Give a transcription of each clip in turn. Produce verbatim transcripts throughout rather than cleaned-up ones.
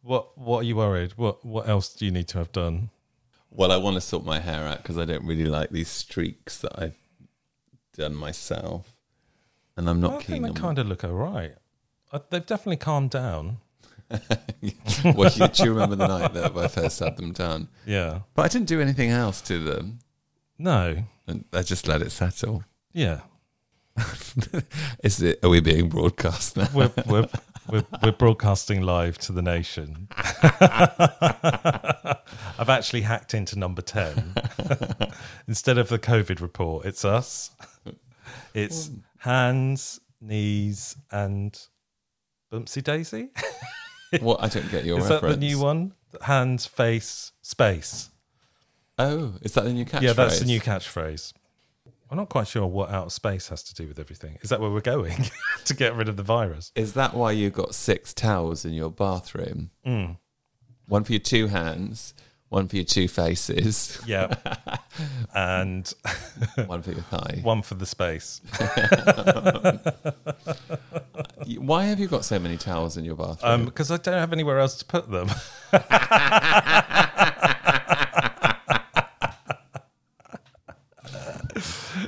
What What are you worried? What What else do you need to have done? Well, I want to sort my hair out because I don't really like these streaks that I've done myself, and I'm not well, keen. I think on they kind of look all right. I, they've definitely calmed down. Well, you, do you remember the night that I first had them done? Yeah, but I didn't do anything else to them. No, and I just let it settle. Yeah. Is it? Are we being broadcast now? We're we're we're, we're broadcasting live to the nation. I've actually hacked into number ten. Instead of the COVID report, it's us. It's hands, knees, and bumpsy daisy. What? I don't get your is reference. Is that the new one? Hands, face, space. Oh, is that the new catchphrase? Yeah, that's the new catchphrase. I'm not quite sure what outer space has to do with everything. Is that where we're going to get rid of the virus? Is that why you got six towels in your bathroom? Mm. One for your two hands, one for your two faces. Yeah. And one for your thigh. One for the space. Why have you got so many towels in your bathroom? Because um, I don't have anywhere else to put them.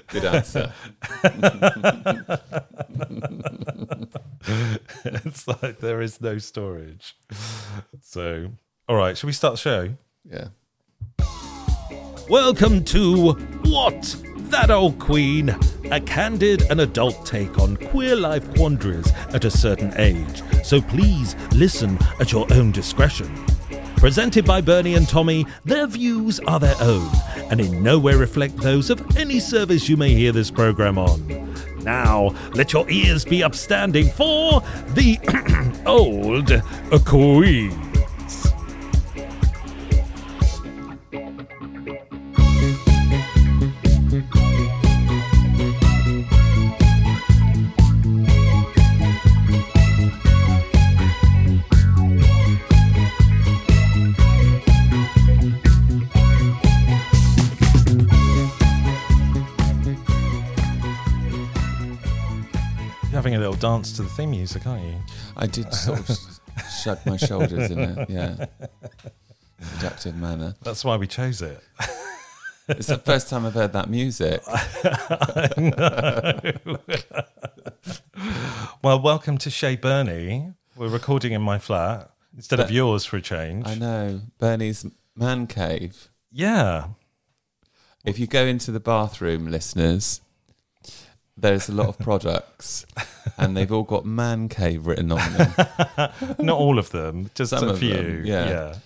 Good answer. It's like there is no storage. So, all right, shall we start the show? Yeah. Welcome to What That Old Queen, a candid and adult take on queer life quandaries at a certain age. So please listen at your own discretion. Presented by Bernie and Tommy, their views are their own and in no way reflect those of any service you may hear this programme on. Now, let your ears be upstanding for the old queens. A little dance to the theme music, aren't you? I did sort of shrug my shoulders in a yeah, seductive manner. That's why we chose it. It's the first time I've heard that music. I know. Well, welcome to Shea Bernie. We're recording in my flat instead but, of yours for a change. I know. Bernie's man cave. Yeah. If you go into the bathroom, listeners, there's a lot of products and they've all got man cave written on them. Not all of them, just Some a of few. Them, yeah. yeah.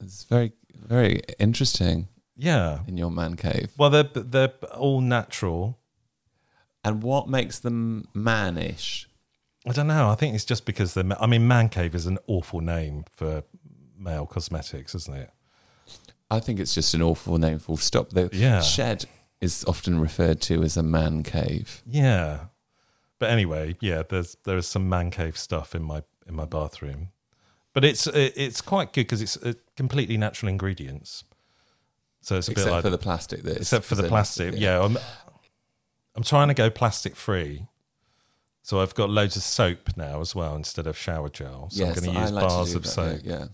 It's very, very interesting. Yeah. In your man cave. Well, they're, they're all natural. And what makes them mannish? I don't know. I think it's just because they're, ma- I mean, man cave is an awful name for male cosmetics, isn't it? I think it's just an awful name, full stop. The yeah. shed is often referred to as a man cave. Yeah. But anyway, yeah, there's there is some man cave stuff in my in my bathroom. But it's it, it's quite good because it's completely natural ingredients. So it's a except bit like for the plastic that Except for the plastic. Yeah. yeah, I'm I'm trying to go plastic free. So I've got loads of soap now as well instead of shower gel. So yes, I'm going to use like bars to of soap. Though, yeah.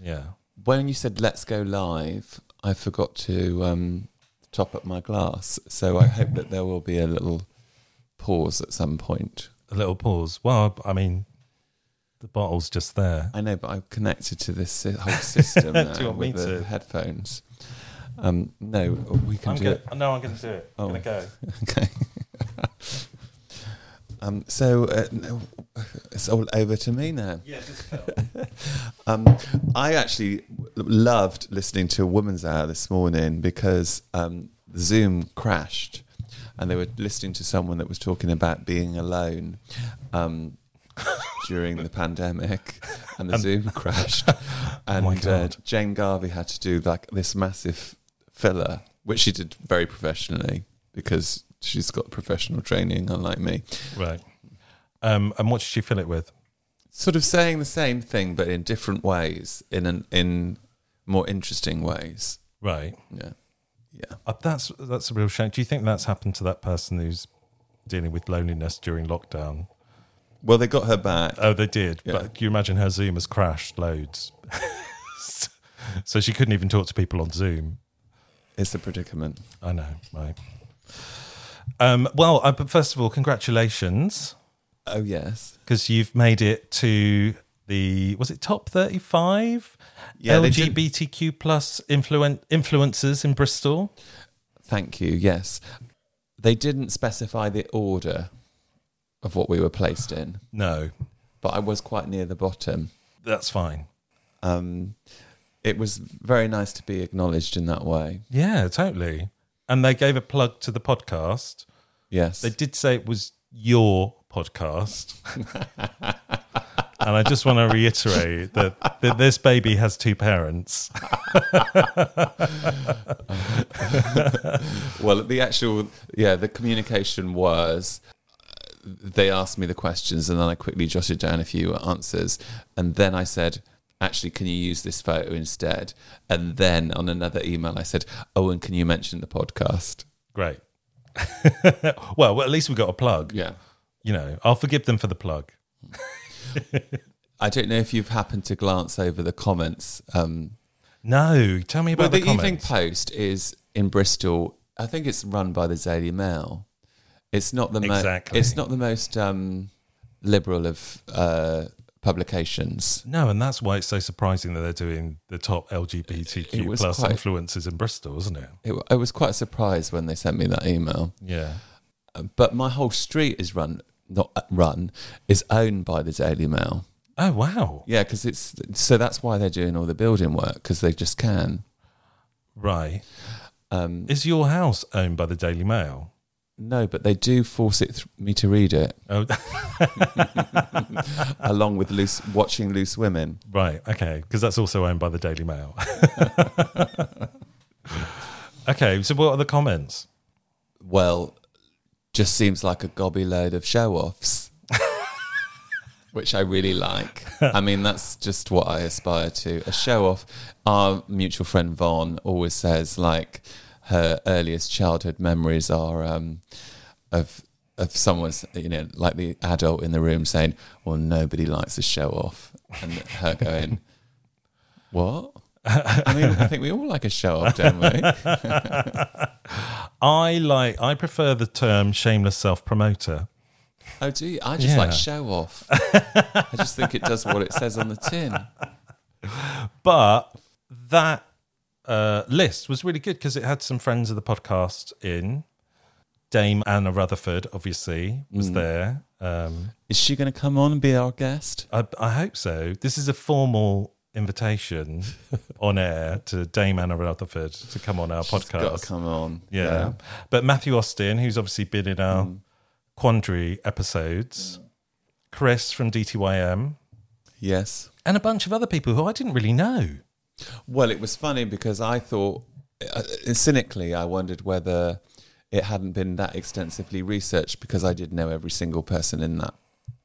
Yeah. When you said let's go live, I forgot to um top up my glass, so I hope that there will be a little pause at some point. a little pause. Well, I mean, the bottle's just there. I know, but I'm connected to this whole system now. Do you want with me the to? Headphones. Um, no, we can I'm do gonna, it. No, I'm going to do it. Oh. I'm going to go. Okay. um, so uh, it's all over to me now. Yeah, just um, I actually loved listening to Woman's Hour this morning because um, Zoom crashed and they were listening to someone that was talking about being alone um, during the pandemic, and the um, Zoom crashed. And oh uh, Jane Garvey had to do like this massive filler, which she did very professionally because she's got professional training, unlike me. Right. Um, and what did she fill it with? Sort of saying the same thing, but in different ways, in an, in more interesting ways. Right. Yeah. Yeah. Uh, that's that's a real shame. Do you think that's happened to that person who's dealing with loneliness during lockdown? Well, they got her back. Oh, they did. Yeah. But you imagine her Zoom has crashed loads. So she couldn't even talk to people on Zoom. It's a predicament. I know, right. Um, well, uh, but first of all, congratulations. Oh, yes. Because you've made it to the, was it top thirty-five? Yeah, L G B T Q plus influen- influencers in Bristol? Thank you, yes. They didn't specify the order of what we were placed in. No. But I was quite near the bottom. That's fine. Um, it was very nice to be acknowledged in that way. Yeah, totally. And they gave a plug to the podcast. Yes. They did say it was your podcast. And I just want to reiterate that, that this baby has two parents. Well, the actual, yeah, the communication was... They asked me the questions and then I quickly jotted down a few answers. And then I said, actually, can you use this photo instead? And then on another email, I said, oh, and can you mention the podcast? Great. well, well, at least we got a plug. Yeah. You know, I'll forgive them for the plug. I don't know if you've happened to glance over the comments. Um, no, tell me about well, the, the comments. The Evening Post is in Bristol. I think it's run by the Daily Mail. It's not the mo- exactly. It's not the most um, liberal of uh, publications. No, and that's why it's so surprising that they're doing the top L G B T Q plus quite, influencers in Bristol, isn't it? it? I was quite surprised when they sent me that email. Yeah, but my whole street is run not run is owned by the Daily Mail. Oh wow! Yeah, because it's so that's why they're doing all the building work because they just can. Right. Um, is your house owned by the Daily Mail? No, but they do force it th- me to read it. Oh. Along with loose, watching Loose Women. Right, okay, because that's also owned by the Daily Mail. Okay, so what are the comments? Well, just seems like a gobby load of show-offs, which I really like. I mean, that's just what I aspire to. A show-off, our mutual friend Vaughn always says, like... Her earliest childhood memories are um, of of someone's, you know, like the adult in the room saying, "Well, nobody likes to show off," and her going, "What?" I mean, I think we all like a show off, don't we? I like. I prefer the term "shameless self promoter." Oh, do you? I just yeah. like show off. I just think it does what it says on the tin. But that. Uh, list was really good because it had some friends of the podcast in. Dame Anna Rutherford, obviously, was mm. there. Um, Is she going to come on and be our guest? I, I hope so. This is a formal invitation on air to Dame Anna Rutherford to come on our She's podcast. Got to come on, yeah. yeah. But Matthew Austin, who's obviously been in our mm. Quandary episodes, yeah. Chris from D T Y M, yes, and a bunch of other people who I didn't really know. Well, it was funny because I thought, uh, cynically, I wondered whether it hadn't been that extensively researched because I did know every single person in that,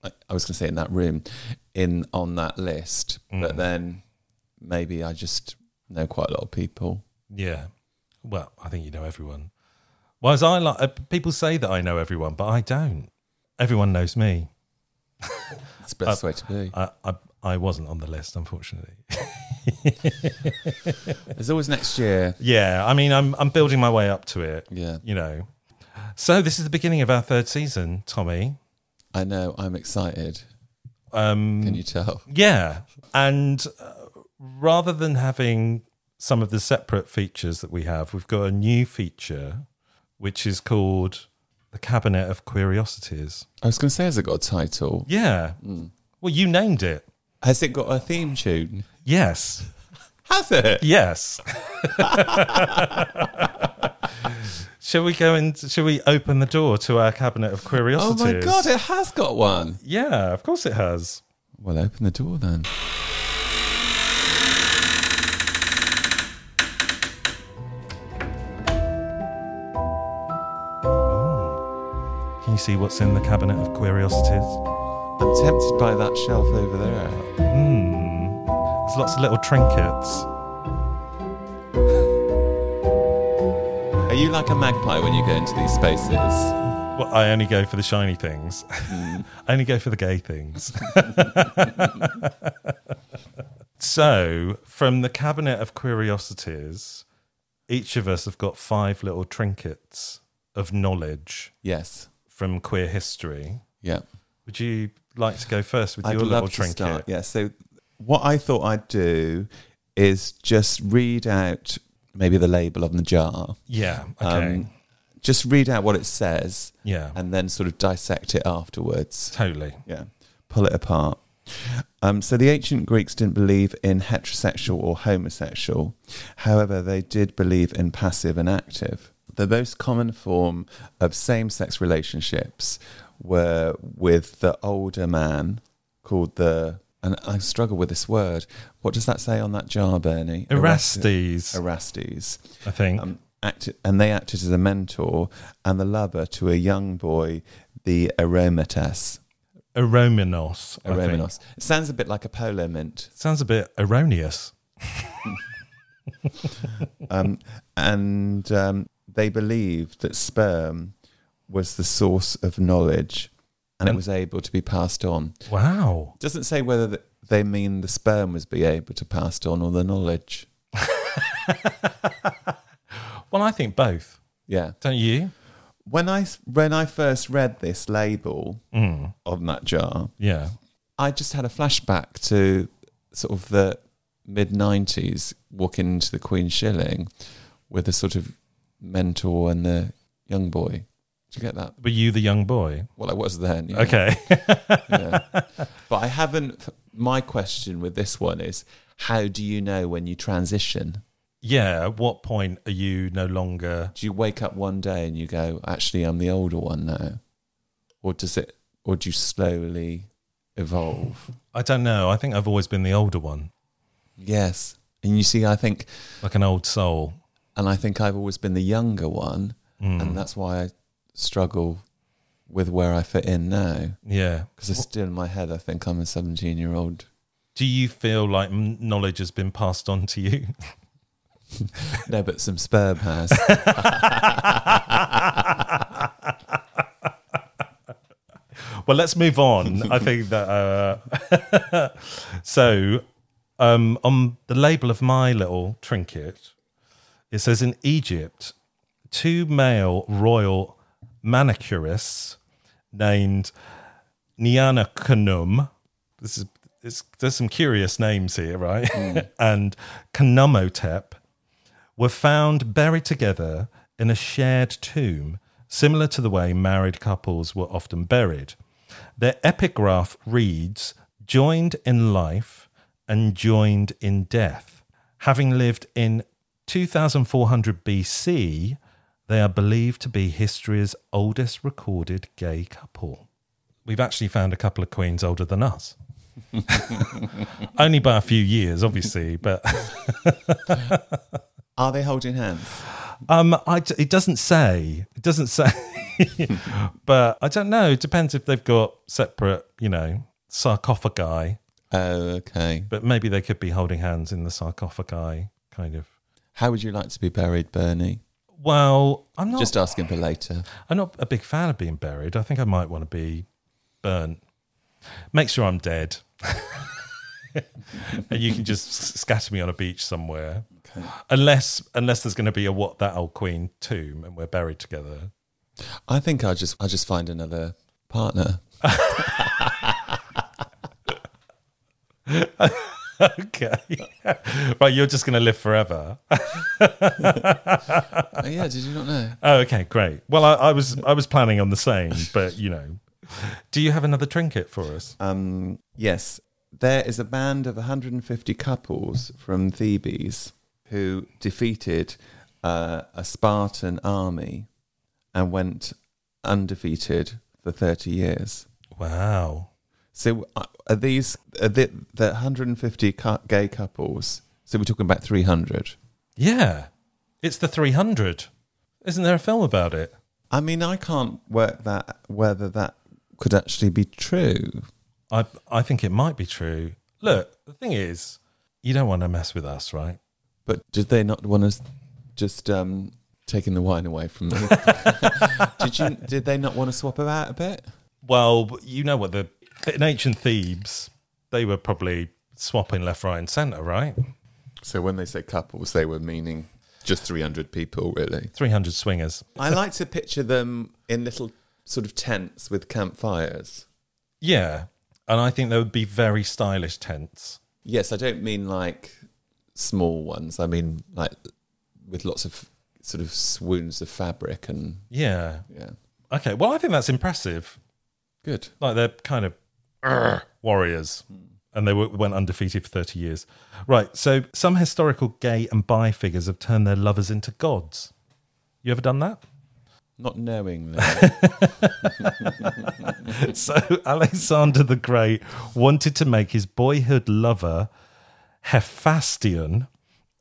I was going to say in that room, in on that list. Mm. But then maybe I just know quite a lot of people. Yeah. Well, I think you know everyone. Well, as I like, uh, people say that I know everyone, but I don't. Everyone knows me. It's the best I, way to be. I, I, I wasn't on the list, unfortunately. There's always next year. Yeah, I mean, I'm I'm building my way up to it. Yeah, you know. So this is the beginning of our third season, Tommy. I know, I'm excited. Um, Can you tell? Yeah. And uh, rather than having some of the separate features that we have, we've got a new feature, which is called the Cabinet of Curiosities. I was going to say, has it got a title? Yeah. Mm. Well, you named it. Has it got a theme tune? Yes. Has it? Yes. Shall we go and shall we open the door to our Cabinet of Curiosities? Oh my God, it has got one. Yeah, of course it has. Well, open the door then. Oh. Can you see what's in the Cabinet of Curiosities? I'm tempted by that shelf over there. Hmm. There's lots of little trinkets. Are you like a magpie when you go into these spaces? Well, I only go for the shiny things. Mm. I only go for the gay things. So, from the Cabinet of Curiosities, each of us have got five little trinkets of knowledge. Yes. From queer history. Yeah. Would you like to go first with I'd your love little to trinket? Start. Yeah, so what I thought I'd do is just read out maybe the label on the jar. Yeah, okay. Um, just read out what it says. Yeah. And then sort of dissect it afterwards. Totally. Yeah. Pull it apart. Um, so the ancient Greeks didn't believe in heterosexual or homosexual. However, they did believe in passive and active. The most common form of same-sex relationships were with the older man called the... And I struggle with this word. What does that say on that jar, Bernie? Erastes. Erastes. I think. Um, acted, and they acted as a mentor and the lover to a young boy, the Aromites. Arominos. Arominos. It sounds a bit like a polo mint. It sounds a bit erroneous. um, and um, they believed that sperm was the source of knowledge. And it was able to be passed on. Wow. Doesn't say whether they mean the sperm was be able to pass on or the knowledge. Well, I think both. Yeah. Don't you? When I, when I first read this label mm. on that jar, yeah, I just had a flashback to sort of the mid nineties, walking into the Queen Shilling with the sort of mentor and the young boy. You get that? Were you the young boy? Well, I was then. Yeah. Okay. Yeah. But I haven't. My question with this one is, how do you know when you transition? Yeah. At what point are you no longer? Do you wake up one day and you go, actually, I'm the older one now? Or does it, or do you slowly evolve? I don't know. I think I've always been the older one. Yes. And you see, I think. Like an old soul. And I think I've always been the younger one. Mm. And that's why I struggle with where I fit in now. Yeah. Because it's still in my head, I think I'm a seventeen-year-old. Do you feel like knowledge has been passed on to you? No, but some sperm has. Well, let's move on. I think that... Uh... so, um, on the label of my little trinket, it says, in Egypt, two male royal... manicurists named Nyanakanum. This is it's, there's some curious names here, right? Mm. And Kanumotep were found buried together in a shared tomb, similar to the way married couples were often buried. Their epigraph reads, "Joined in life and joined in death." Having lived in two thousand four hundred B C, they are believed to be history's oldest recorded gay couple. We've actually found a couple of queens older than us. Only by a few years, obviously, but... Are they holding hands? Um, I, it doesn't say. It doesn't say. But I don't know. It depends if they've got separate, you know, sarcophagi. Oh, okay. But maybe they could be holding hands in the sarcophagi, kind of. How would you like to be buried, Bernie? Well, I'm not... Just asking for later. I'm not a big fan of being buried. I think I might want to be burnt. Make sure I'm dead. And you can just scatter me on a beach somewhere. Okay. Unless unless there's going to be a What That Old Queen tomb and we're buried together. I think I'll just, I'll just find another partner. Okay. Right, you're just going to live forever. Oh, yeah, did you not know? Oh, okay, great. Well, I, I was I was planning on the same, but, you know. Do you have another trinket for us? Um, yes. There is a band of one hundred fifty couples from Thebes who defeated uh, a Spartan army and went undefeated for thirty years. Wow. So are these are the, the one hundred fifty cu- gay couples? So we're talking about three hundred. Yeah, it's the three hundred. Isn't there a film about it? I mean, I can't work that whether that could actually be true. I I think it might be true. Look, the thing is, you don't want to mess with us, right? But did they not want us just um, taking the wine away from them? did you? Did they not want to swap her out a bit? Well, you know what the. In ancient Thebes, they were probably swapping left, right and centre, right? So when they say couples, they were meaning just three hundred people, really. three hundred swingers. I like to picture them in little sort of tents with campfires. Yeah, and I think they would be very stylish tents. Yes, I don't mean like small ones. I mean like with lots of sort of swoons of fabric and... Yeah. Yeah. Okay, well, I think that's impressive. Good. Like they're kind of... warriors, and they were, went undefeated for thirty years. Right, so some historical gay and bi figures have turned their lovers into gods. You ever done that? Not knowingly. So Alexander the Great wanted to make his boyhood lover Hephaestion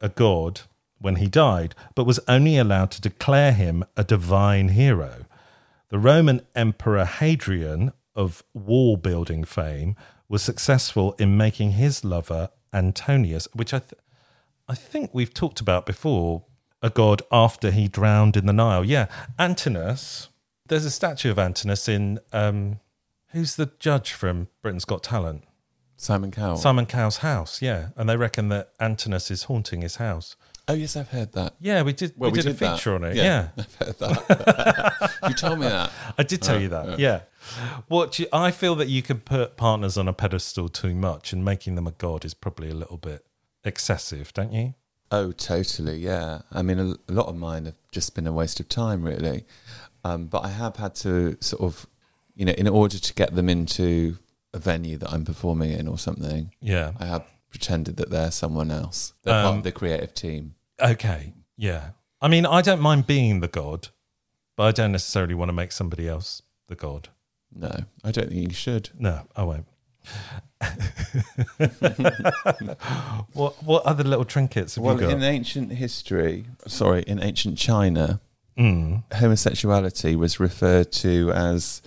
a god when he died, but was only allowed to declare him a divine hero. The Roman Emperor Hadrian of wall-building fame, was successful in making his lover, Antinous, which I th- I think we've talked about before, a god after he drowned in the Nile. Yeah, Antinous, there's a statue of Antinous in, um, who's the judge from Britain's Got Talent? Simon Cowell. Simon Cowell's house, yeah. And they reckon that Antinous is haunting his house. Oh, yes, I've heard that. Yeah, we did well, we, we did, did a feature that. on it, yeah. yeah. I've heard that. You told me that. I did tell uh, you that, yeah. yeah. What you, I feel that you can put partners on a pedestal too much, and making them a god is probably a little bit excessive, don't you? Oh, totally, yeah. I mean, a, a lot of mine have just been a waste of time, really. Um, but I have had to sort of, you know, in order to get them into a venue that I'm performing in or something, yeah, I have pretended that they're someone else. They're um, part of the creative team. Okay, yeah. I mean, I don't mind being the god, but I don't necessarily want to make somebody else the god. No, I don't think you should. No, I won't. what what other little trinkets have well, you got? Well, in ancient history, sorry, in ancient China, mm. homosexuality was referred to as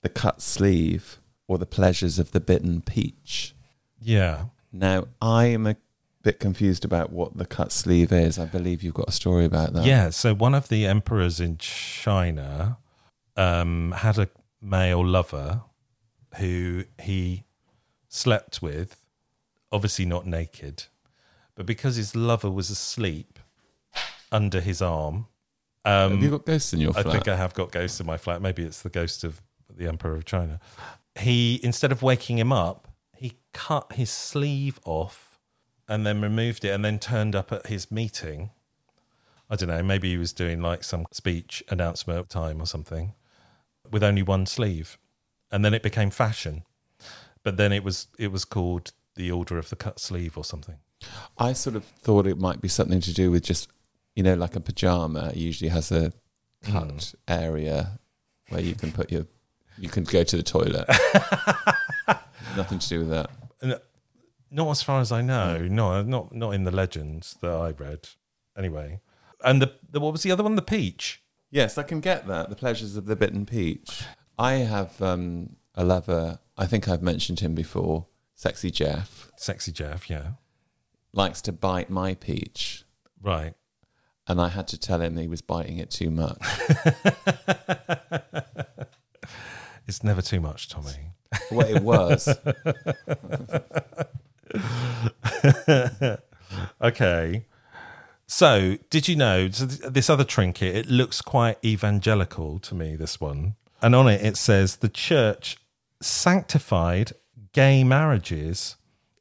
the cut sleeve or the pleasures of the bitten peach. Yeah. Now, I am a bit confused about what the cut sleeve is. I believe you've got a story about that. Yeah, so one of the emperors in China um, had a male lover who he slept with, obviously not naked, but because his lover was asleep under his arm. Um, have you got ghosts in your flat? I think I have got ghosts in my flat. Maybe it's the ghost of the Emperor of China. He, instead of waking him up, he cut his sleeve off and then removed it and then turned up at his meeting. I don't know, maybe he was doing like some speech announcement time or something, with only one sleeve, and then it became fashion. But then it was it was called the Order of the Cut Sleeve or something. I sort of thought it might be something to do with just, you know, like a pyjama. It usually has a cut mm. area where you can put your, you can go to the toilet. Nothing to do with that. Not as far as I know. No, not not in the legends that I read. Anyway, and the, the what was the other one? The peach. Yes, I can get that, the pleasures of the bitten peach. I have um, a lover, I think I've mentioned him before, Sexy Jeff. Sexy Jeff, yeah. Likes to bite my peach. Right. And I had to tell him he was biting it too much. It's never too much, Tommy. Well, it was. Okay. So, did you know, so th- this other trinket, it looks quite evangelical to me, this one. and on it it says the church sanctified gay marriages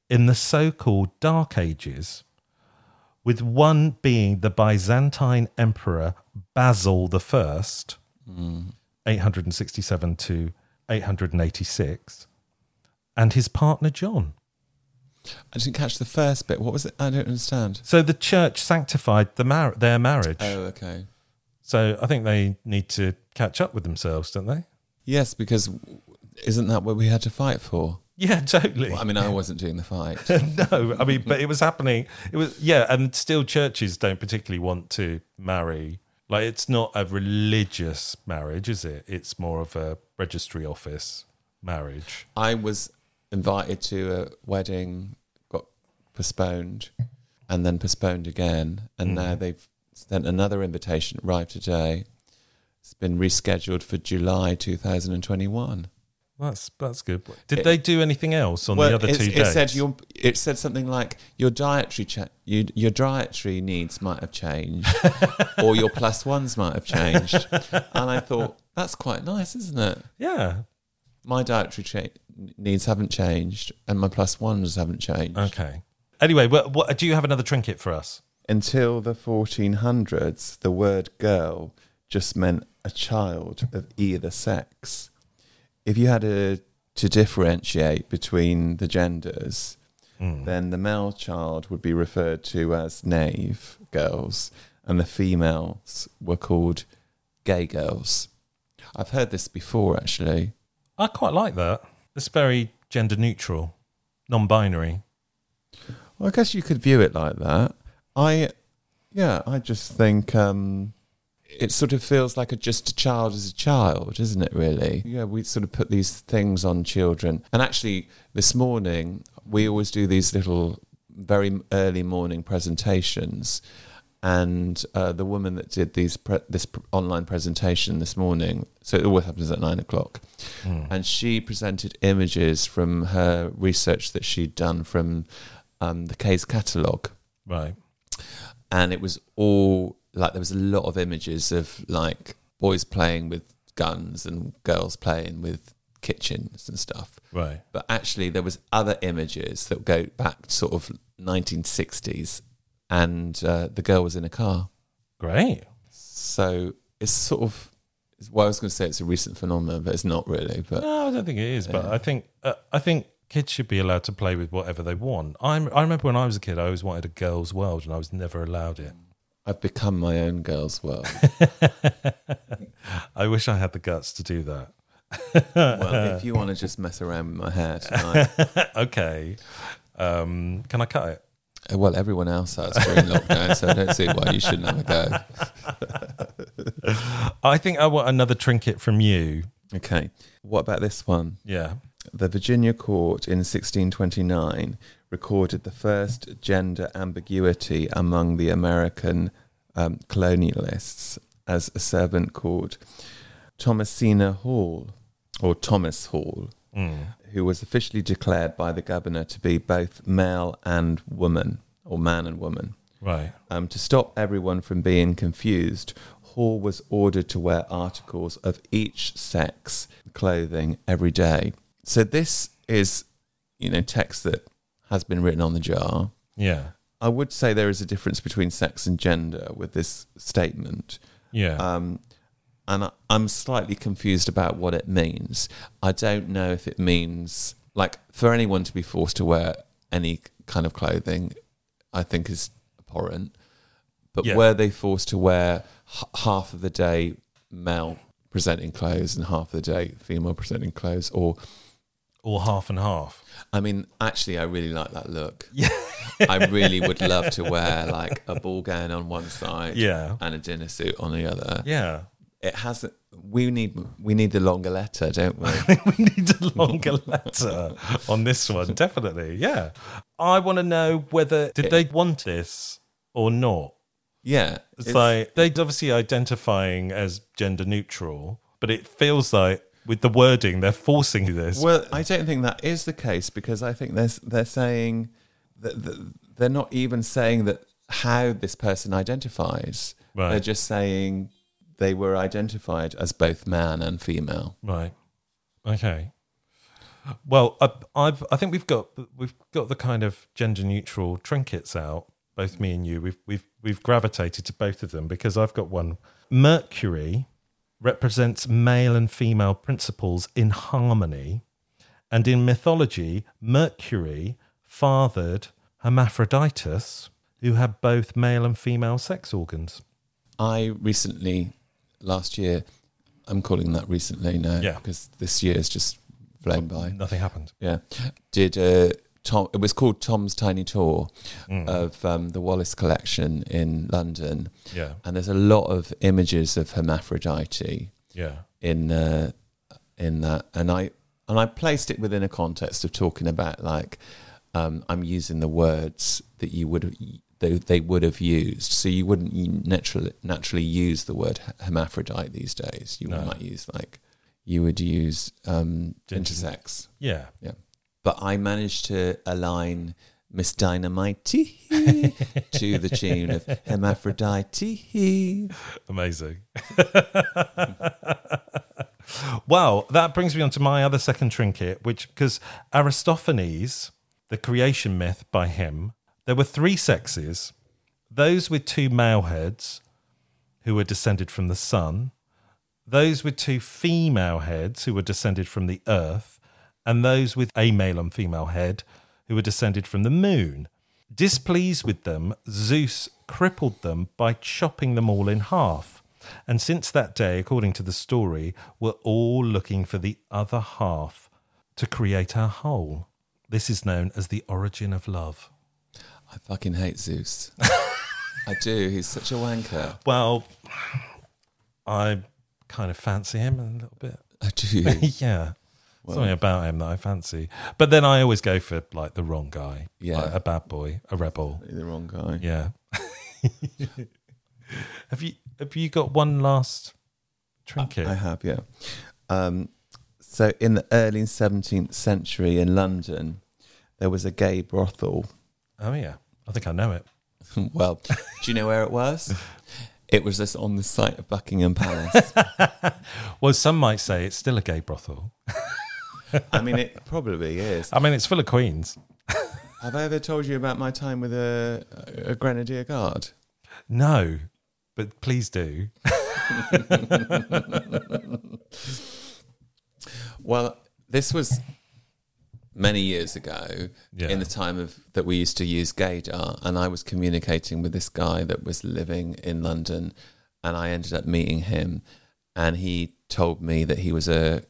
in the so-called Dark Ages, with one being the Byzantine Emperor Basil the First, mm. eight hundred sixty-seven to eight hundred eighty-six, and his partner John. I didn't catch the first bit. What was it? I don't understand. So the church sanctified the mar- their marriage. Oh, okay. So I think they need to catch up with themselves, don't they? Yes, because isn't that what we had to fight for? Yeah, totally. Well, I mean, I wasn't doing the fight. No, I mean, but it was happening. It was, yeah, and still churches don't particularly want to marry. Like, it's not a religious marriage, is it? It's more of a registry office marriage. I was invited to a wedding, got postponed, and then postponed again, and mm. now they've sent another invitation, arrived today. It's been rescheduled for July two thousand twenty-one. That's that's good. Did it, they do anything else on well, the other two it days? It said your it said something like your dietary cha- you, your dietary needs might have changed, or your plus ones might have changed. And I thought that's quite nice, isn't it? Yeah, my dietary cha- needs haven't changed, and my plus ones haven't changed. Okay. Anyway, what, what, do you have another trinket for us? Until the fourteen hundreds, the word "girl" just meant a child of either sex. If you had a, to differentiate between the genders, mm. then the male child would be referred to as knave girls, and the females were called gay girls. I've heard this before, actually. I quite like that. It's very gender neutral, non-binary. Well, I guess you could view it like that. I, yeah, I just think... Um, It sort of feels like a, just a child is a child, isn't it, really? Yeah, we sort of put these things on children. And actually, this morning, we always do these little very early morning presentations. And uh, the woman that did these pre- this pr- online presentation this morning, so it always happens at nine o'clock, mm. and she presented images from her research that she'd done from um, the K's catalogue. Right. And it was all... Like, there was a lot of images of, like, boys playing with guns and girls playing with kitchens and stuff. Right. But actually, there was other images that go back to sort of nineteen sixties, and uh, the girl was in a car. Great. So it's sort of... Well, I was going to say it's a recent phenomenon, but it's not really. But no, I don't think it is. Yeah. But I think uh, I think kids should be allowed to play with whatever they want. I'm, I remember when I was a kid, I always wanted a girls' world, and I was never allowed it. I've become my own girl's world. I wish I had the guts to do that. Well, if you want to just mess around with my hair tonight. Okay. Um, can I cut it? Well, everyone else has during lockdown, so I don't see why you shouldn't have a go. I think I want another trinket from you. Okay. What about this one? Yeah. The Virginia court in sixteen twenty-nine... recorded the first gender ambiguity among the American um, colonialists as a servant called Thomasina Hall, or Thomas Hall, mm. who was officially declared by the governor to be both male and woman, or man and woman. Right. Um, to stop everyone from being confused, Hall was ordered to wear articles of each sex clothing every day. So this is, you know, text that has been written on the jar. Yeah. I would say there is a difference between sex and gender with this statement. Yeah. Um, and I, I'm slightly confused about what it means. I don't know if it means, like, for anyone to be forced to wear any kind of clothing, I think is abhorrent. But yeah. Were they forced to wear h- half of the day male presenting clothes and half of the day female presenting clothes, or... Or half and half. I mean, actually, I really like that look. Yeah. I really would love to wear, like, a ball gown on one side, yeah, and a dinner suit on the other. Yeah. It has. We need. We need the longer letter, don't we? We need the longer letter on this one, definitely. Yeah. I want to know whether did it, they want this or not. Yeah. It's, it's like they're obviously identifying as gender neutral, but it feels like, with the wording, they're forcing this. Well, I don't think that is the case, because I think they're, they're saying that, that they're not even saying that how this person identifies. Right. They're just saying they were identified as both man and female. Right. Okay. Well, I, I've I think we've got we've got the kind of gender neutral trinkets out. Both me and you, we've we've we've gravitated to both of them because I've got one. Mercury represents male and female principles in harmony, and in mythology, Mercury fathered Hermaphroditus, who had both male and female sex organs. I recently, last year, I'm calling that recently now, yeah, because this year is just flown by. Nothing happened. Yeah, did a. Tom, it was called Tom's Tiny Tour mm. of um, the Wallace Collection in London. Yeah. And there's a lot of images of Hermaphrodite yeah. in uh, in that. And I and I placed it within a context of talking about, like, um, I'm using the words that you would they, they would have used. So you wouldn't naturally, naturally use the word hermaphrodite these days. You no. might use, like, you would use um, intersex. Yeah. Yeah. But I managed to align Miss Dynamite to the tune of Hermaphrodite. Amazing. Well, that brings me on to my other second trinket, which, because Aristophanes, the creation myth by him, there were three sexes, those with two male heads who were descended from the sun, those with two female heads who were descended from the earth, and those with a male and female head who were descended from the moon. Displeased with them, Zeus crippled them by chopping them all in half. And since that day, according to the story, we're all looking for the other half to create our whole. This is known as the origin of love. I fucking hate Zeus. I do. He's such a wanker. Well, I kind of fancy him a little bit. I do. Yeah. Well, something about him that I fancy. But then I always go for, like, the wrong guy. Yeah. Like a bad boy, a rebel. The wrong guy. Yeah. have you have you got one last trinket? I have, yeah. Um, so in the early seventeenth century in London, there was a gay brothel. Oh, yeah. I think I know it. Well, do you know where it was? It was just on the site of Buckingham Palace. Well, some might say it's still a gay brothel. I mean, it probably is. I mean, it's full of queens. Have I ever told you about my time with a, a Grenadier guard? No, but please do. Well, this was many years ago, yeah. in the time of that we used to use Gaydar, and I was communicating with this guy that was living in London, and I ended up meeting him, and he told me that he was a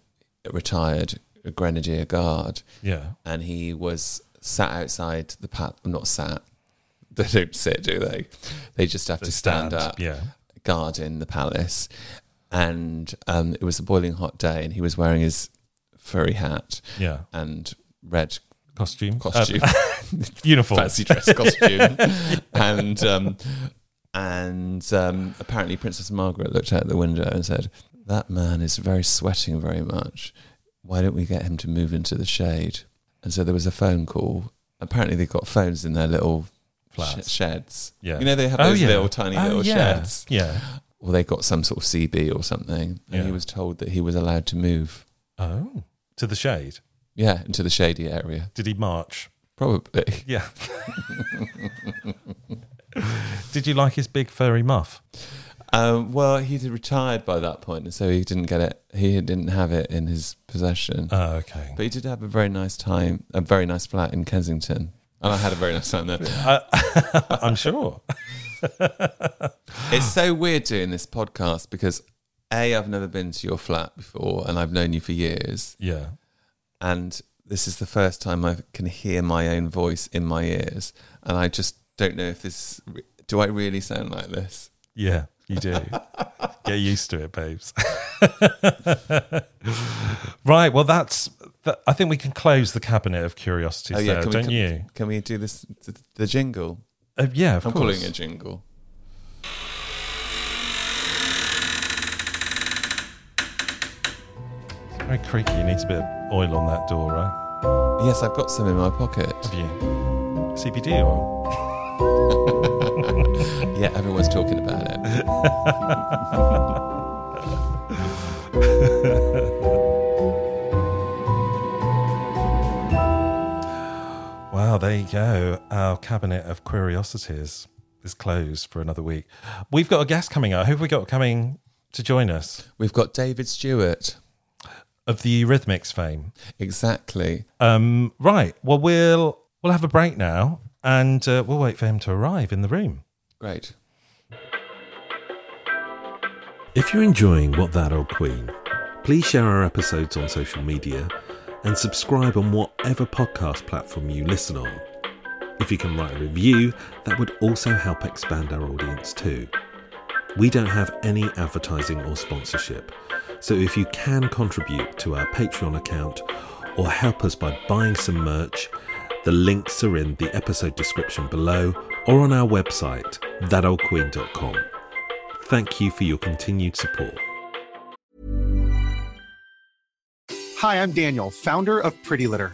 retired Grenadier guard, yeah, and he was sat outside the pal- not sat. They don't sit, do they? They just have they to stand, stand up, yeah, guarding the palace. And um, it was a boiling hot day, and he was wearing his furry hat, yeah, and red costume, costume, um, uniform, fancy dress costume, and um, and um, apparently Princess Margaret looked out the window and said, "That man is very sweating very much. Why don't we get him to move into the shade?" And so there was a phone call. Apparently they got phones in their little sh- sheds. Yeah. You know, they have those oh, yeah. little tiny oh, little yeah. sheds. Yeah. Or they got some sort of C B or something. And yeah. he was told that he was allowed to move. Oh. To the shade? Yeah, into the shady area. Did he march? Probably. Yeah. Did you like his big furry muff? Um, well, he'd retired by that point, and so he didn't get it. He didn't have it in his possession. Oh, okay. But he did have a very nice time, a very nice flat in Kensington. And I had a very nice time there. uh, I'm sure. It's so weird doing this podcast because, A, I've never been to your flat before, and I've known you for years. Yeah. And this is the first time I can hear my own voice in my ears, and I just don't know if this... Do I really sound like this? Yeah. You do. Get used to it, babes. Right. Well, that's. That, I think we can close the Cabinet of Curiosities. Oh, yeah, there, can don't we, can, you? Can we do this? The, the jingle. Uh, yeah, of I'm course. I'm calling it a jingle. It's very creaky. You need a bit of oil on that door, right? Yes, I've got some in my pocket. Have you? C B D oil. Yeah, everyone's talking about it. Wow, there you go. Our Cabinet of Curiosities is closed for another week. We've got a guest coming up. Who have we got coming to join us? We've got David Stewart. Of the Eurythmics fame. Exactly. Um, right. Well, we'll we'll have a break now and uh, we'll wait for him to arrive in the room. Great. If you're enjoying What That Old Queen, please share our episodes on social media and subscribe on whatever podcast platform you listen on. If you can write a review, that would also help expand our audience too. We don't have any advertising or sponsorship, so if you can contribute to our Patreon account or help us by buying some merch, the links are in the episode description below or on our website, that old queen dot com. Thank you for your continued support. Hi, I'm Daniel, founder of Pretty Litter.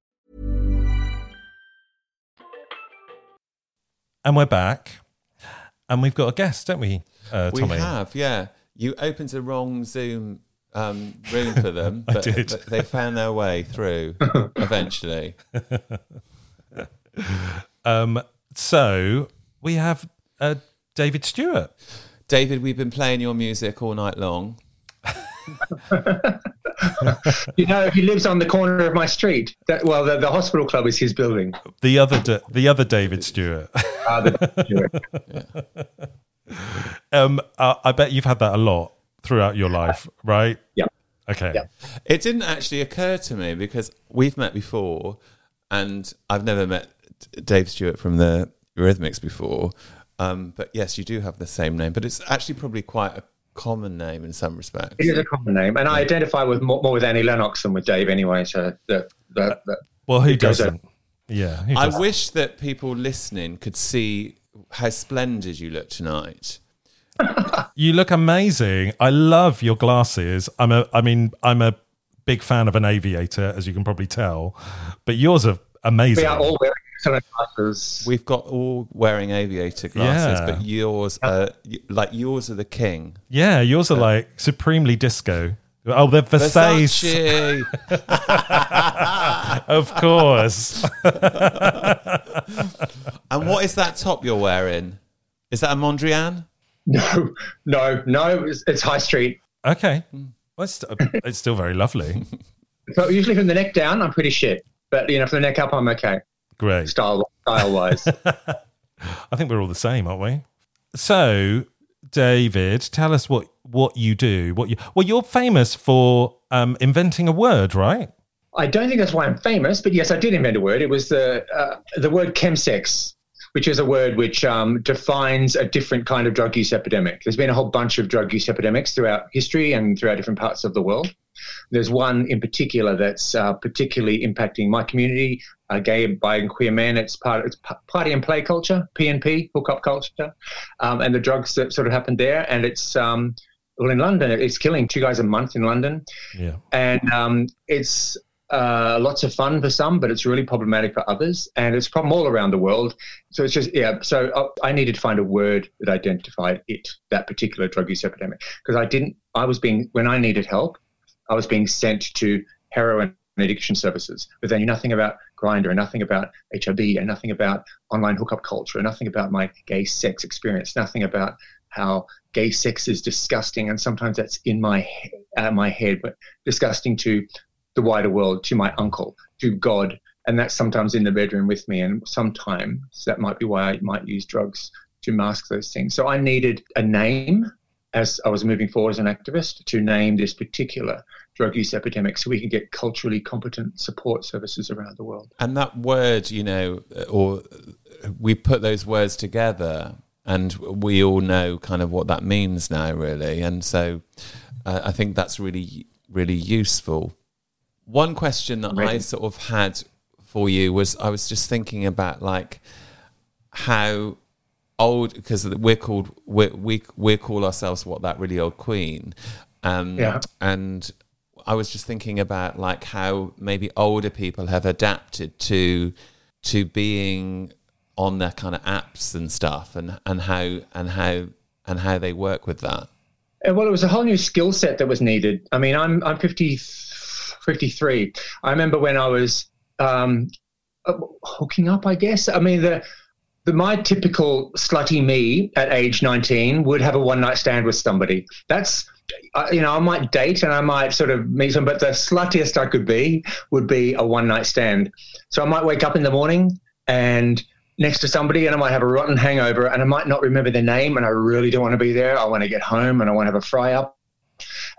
And we're back. And we've got a guest, don't we, uh, Tommy? We have, yeah. You opened the wrong Zoom um, room for them. I but, did. But they found their way through eventually. um, so we have uh, David Stewart. David, we've been playing your music all night long. You know, he lives on the corner of my street. That, well, the, the hospital club is his building. The other, the other David Stewart. uh, the David Stewart. Yeah. Um, uh, I bet you've had that a lot throughout your life, right? Yeah. Okay. Yeah. It didn't actually occur to me because we've met before, and I've never met Dave Stewart from the Eurythmics before. Um, but yes, you do have the same name, but it's actually probably quite a common name in some respects. It is a common name, and I identify with more, more with Annie Lennox than with Dave anyway. So the, the, the, well, who doesn't? Yeah, who doesn't? I wish that people listening could see how splendid you look tonight. You look amazing. I love your glasses. I'm a, I mean, I'm a big fan of an aviator, as you can probably tell. But yours are amazing. We are all wearing excellent glasses. We've got all wearing aviator glasses, yeah. But yours are like yours are the king. Yeah, yours are uh, like supremely disco. Oh, they're Versace. Versace. Of course. And what is that top you're wearing? Is that a Mondrian? No, no, no. It's, it's high street. Okay, well, it's, it's still very lovely. So usually from the neck down, I'm pretty shit. But, you know, from the neck up, I'm okay. Great. Style, style-wise. I think we're all the same, aren't we? So, David, tell us what what you do. What you well, you're famous for um, inventing a word, right? I don't think that's why I'm famous, but yes, I did invent a word. It was the uh, the word chemsex, which is a word which um, defines a different kind of drug use epidemic. There's been a whole bunch of drug use epidemics throughout history and throughout different parts of the world. There's one in particular that's uh, particularly impacting my community, uh, gay, bi and queer men. It's part it's party and play culture, P and P, hookup culture, um, and the drugs that sort of happened there. And it's, um, well, in London, it's killing two guys a month in London. Yeah. And um, it's uh, lots of fun for some, but it's really problematic for others. And it's a problem all around the world. So it's just, yeah, so I needed to find a word that identified it, that particular drug use epidemic. Because I didn't, I was being, when I needed help, I was being sent to heroin and addiction services, but they knew nothing about Grindr and nothing about H I V and nothing about online hookup culture and nothing about my gay sex experience, nothing about how gay sex is disgusting. And sometimes that's in my, uh, my head, but disgusting to the wider world, to my uncle, to God. And that's sometimes in the bedroom with me. And sometimes that might be why I might use drugs to mask those things. So I needed a name as I was moving forward as an activist to name this particular drug use epidemic so we can get culturally competent support services around the world. And that word, you know, or we put those words together and we all know kind of what that means now, really. And so uh, I think that's really, really useful. One question that right. I sort of had for you was I was just thinking about like how... old, because we're called we we we call ourselves What That Really Old Queen, um, yeah. And I was just thinking about like how maybe older people have adapted to to being on their kind of apps and stuff, and, and how and how and how they work with that. Well, it was a whole new skill set that was needed. I mean, I'm I'm fifty, fifty-three. I remember when I was um, hooking up, I guess. I mean the. The, my typical slutty me at age nineteen would have a one-night stand with somebody. That's, uh, you know, I might date and I might sort of meet someone, but the sluttiest I could be would be a one-night stand. So I might wake up in the morning and next to somebody and I might have a rotten hangover and I might not remember their name and I really don't want to be there. I want to get home and I want to have a fry-up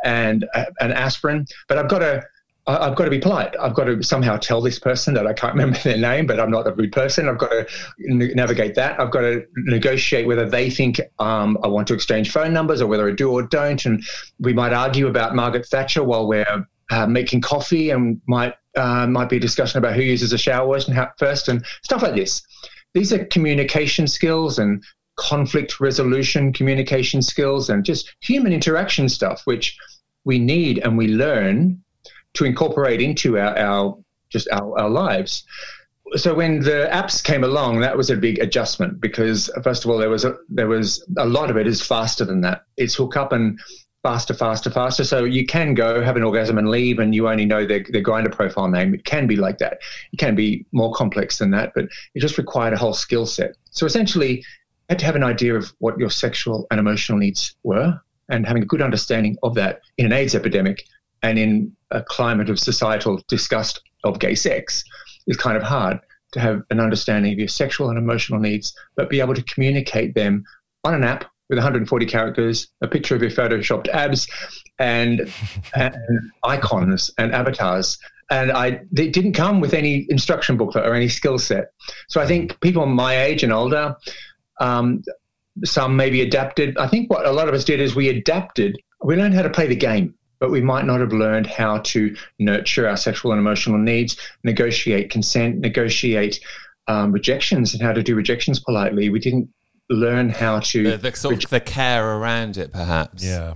and uh, an aspirin. But I've got to... I've got to be polite. I've got to somehow tell this person that I can't remember their name, but I'm not a rude person. I've got to navigate that. I've got to negotiate whether they think um, I want to exchange phone numbers or whether I do or don't. And we might argue about Margaret Thatcher while we're uh, making coffee and might uh, might be a discussion about who uses a shower first and stuff like this. These are communication skills and conflict resolution communication skills and just human interaction stuff, which we need and we learn to incorporate into our, our just our, our lives. So when the apps came along, that was a big adjustment because first of all, there was a, there was a lot of it is faster than that. It's hook up and faster, faster, faster. So you can go have an orgasm and leave and you only know their, their Grindr profile name. It can be like that. It can be more complex than that, but it just required a whole skill set. So essentially you had to have an idea of what your sexual and emotional needs were and having a good understanding of that in an AIDS epidemic and in a climate of societal disgust of gay sex is kind of hard to have an understanding of your sexual and emotional needs, but be able to communicate them on an app with one hundred forty characters, a picture of your photoshopped abs and, and icons and avatars. And I they didn't come with any instruction booklet or any skill set. So I think people my age and older, um, some maybe adapted. I think what a lot of us did is we adapted. We learned how to play the game, but we might not have learned how to nurture our sexual and emotional needs, negotiate consent, negotiate um, rejections and how to do rejections politely. We didn't learn how to... The, the, sort of the care around it, perhaps. Yeah.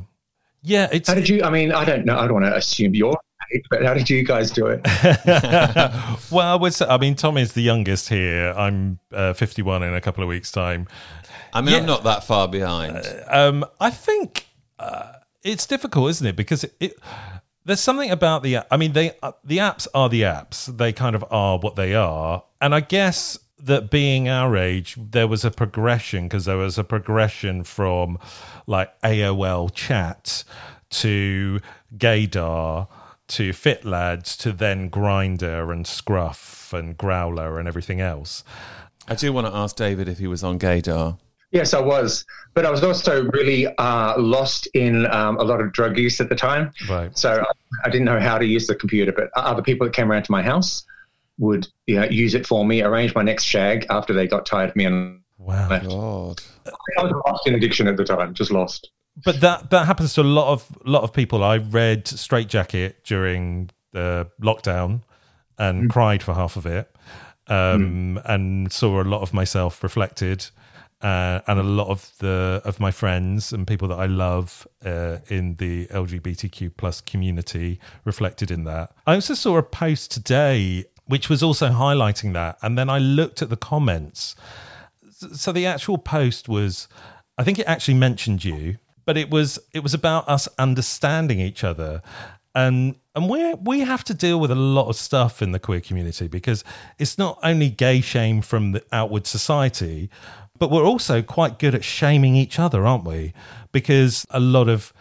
Yeah. It's, how did you... I mean, I don't know. I don't want to assume you're... But how did you guys do it? Well, I would say, I mean, Tommy's the youngest here. I'm uh, fifty-one in a couple of weeks' time. I mean, yeah. I'm not that far behind. Uh, um, I think... Uh, It's difficult, isn't it? Because it, it, there's something about the... I mean, they uh, the apps are the apps. They kind of are what they are. And I guess that being our age, there was a progression because there was a progression from like A O L chat to Gaydar to Fit Lads to then Grindr and Scruff and Growler and everything else. I do want to ask David if he was on Gaydar. Yes, I was. But I was also really uh, lost in um, a lot of drug use at the time. Right. So I, I didn't know how to use the computer, but other people that came around to my house would you know, use it for me, arrange my next shag after they got tired of me and wow, left. God. I was lost in addiction at the time, just lost. But that, that happens to a lot of lot of people. I read Straight Jacket during the lockdown and mm. cried for half of it um, mm. and saw a lot of myself reflected. Uh, and a lot of the of my friends and people that I love uh, in the L G B T Q plus community reflected in that. I also saw a post today which was also highlighting that, and then I looked at the comments. So the actual post was, I think it actually mentioned you, but it was it was about us understanding each other. And and we we have to deal with a lot of stuff in the queer community because it's not only gay shame from the outward society, but we're also quite good at shaming each other, aren't we? Because a lot of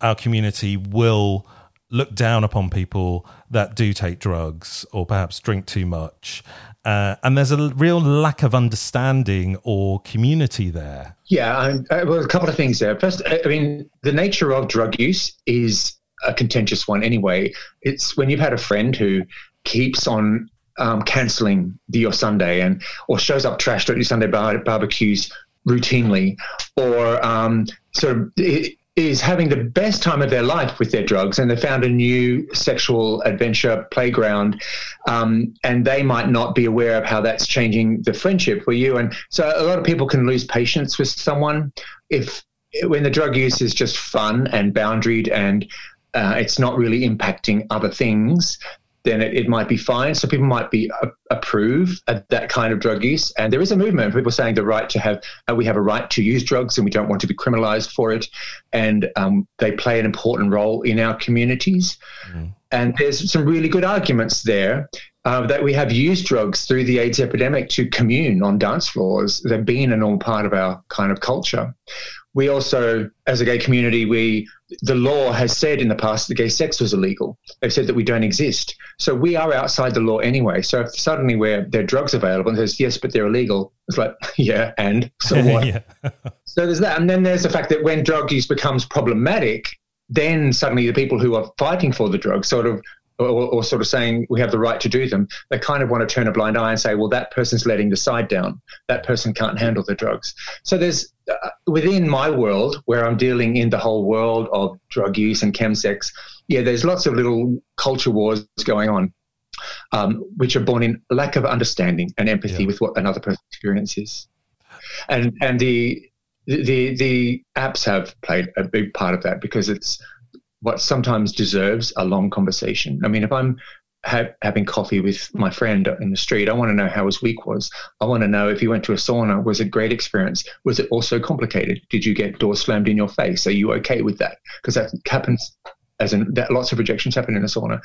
our community will look down upon people that do take drugs or perhaps drink too much. Uh, and there's a real lack of understanding or community there. Yeah, I'm, well, a couple of things there. First, I mean, the nature of drug use is a contentious one anyway. It's when you've had a friend who keeps on Um, cancelling your Sunday and or shows up trashed at your Sunday bar- barbecues routinely, or um, sort of it, is having the best time of their life with their drugs, and they found a new sexual adventure playground, um, and they might not be aware of how that's changing the friendship for you. And so a lot of people can lose patience with someone if when the drug use is just fun and boundaried and uh, it's not really impacting other things. Then it, it might be fine. So people might be uh, approve of that kind of drug use. And there is a movement of people saying the right to have, uh, we have a right to use drugs and we don't want to be criminalized for it. And um, they play an important role in our communities. Mm. And there's some really good arguments there uh, that we have used drugs through the AIDS epidemic to commune on dance floors. They've been a normal part of our kind of culture. We also, as a gay community, we the law has said in the past that gay sex was illegal. They've said that we don't exist. So we are outside the law anyway. So if suddenly we're, there are drugs available and says, yes, but they're illegal, it's like, yeah, and so what? Yeah. So there's that. And then there's the fact that when drug use becomes problematic, then suddenly the people who are fighting for the drug sort of or, or sort of saying we have the right to do them, they kind of want to turn a blind eye and say, well, that person's letting the side down. That person can't handle the drugs. So there's uh, within my world where I'm dealing in the whole world of drug use and chemsex, yeah, there's lots of little culture wars going on, um, which are born in lack of understanding and empathy yeah. with what another person's experience is. And, and the, the, the apps have played a big part of that because it's, what sometimes deserves a long conversation. I mean, if I'm ha- having coffee with my friend in the street, I want to know how his week was. I want to know if he went to a sauna, was it a great experience? Was it also complicated? Did you get door slammed in your face? Are you okay with that? Because that happens, as in that lots of rejections happen in a sauna.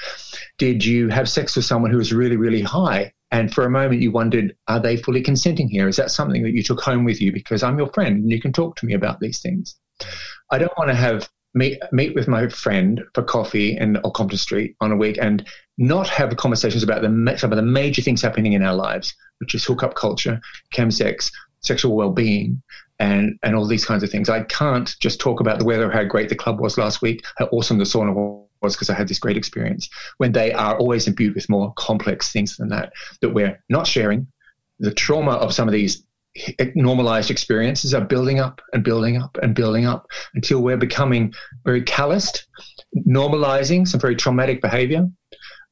Did you have sex with someone who was really, really high? And for a moment you wondered, are they fully consenting here? Is that something that you took home with you? Because I'm your friend and you can talk to me about these things. I don't want to have Meet, meet with my friend for coffee in or Compton Street on a week and not have conversations about the, some of the major things happening in our lives, which is hookup culture, chemsex, sexual well-being, and, and all these kinds of things. I can't just talk about the weather, how great the club was last week, how awesome the sauna was because I had this great experience, when they are always imbued with more complex things than that, that we're not sharing. The trauma of some of these normalized experiences are building up and building up and building up until we're becoming very calloused, normalizing some very traumatic behavior.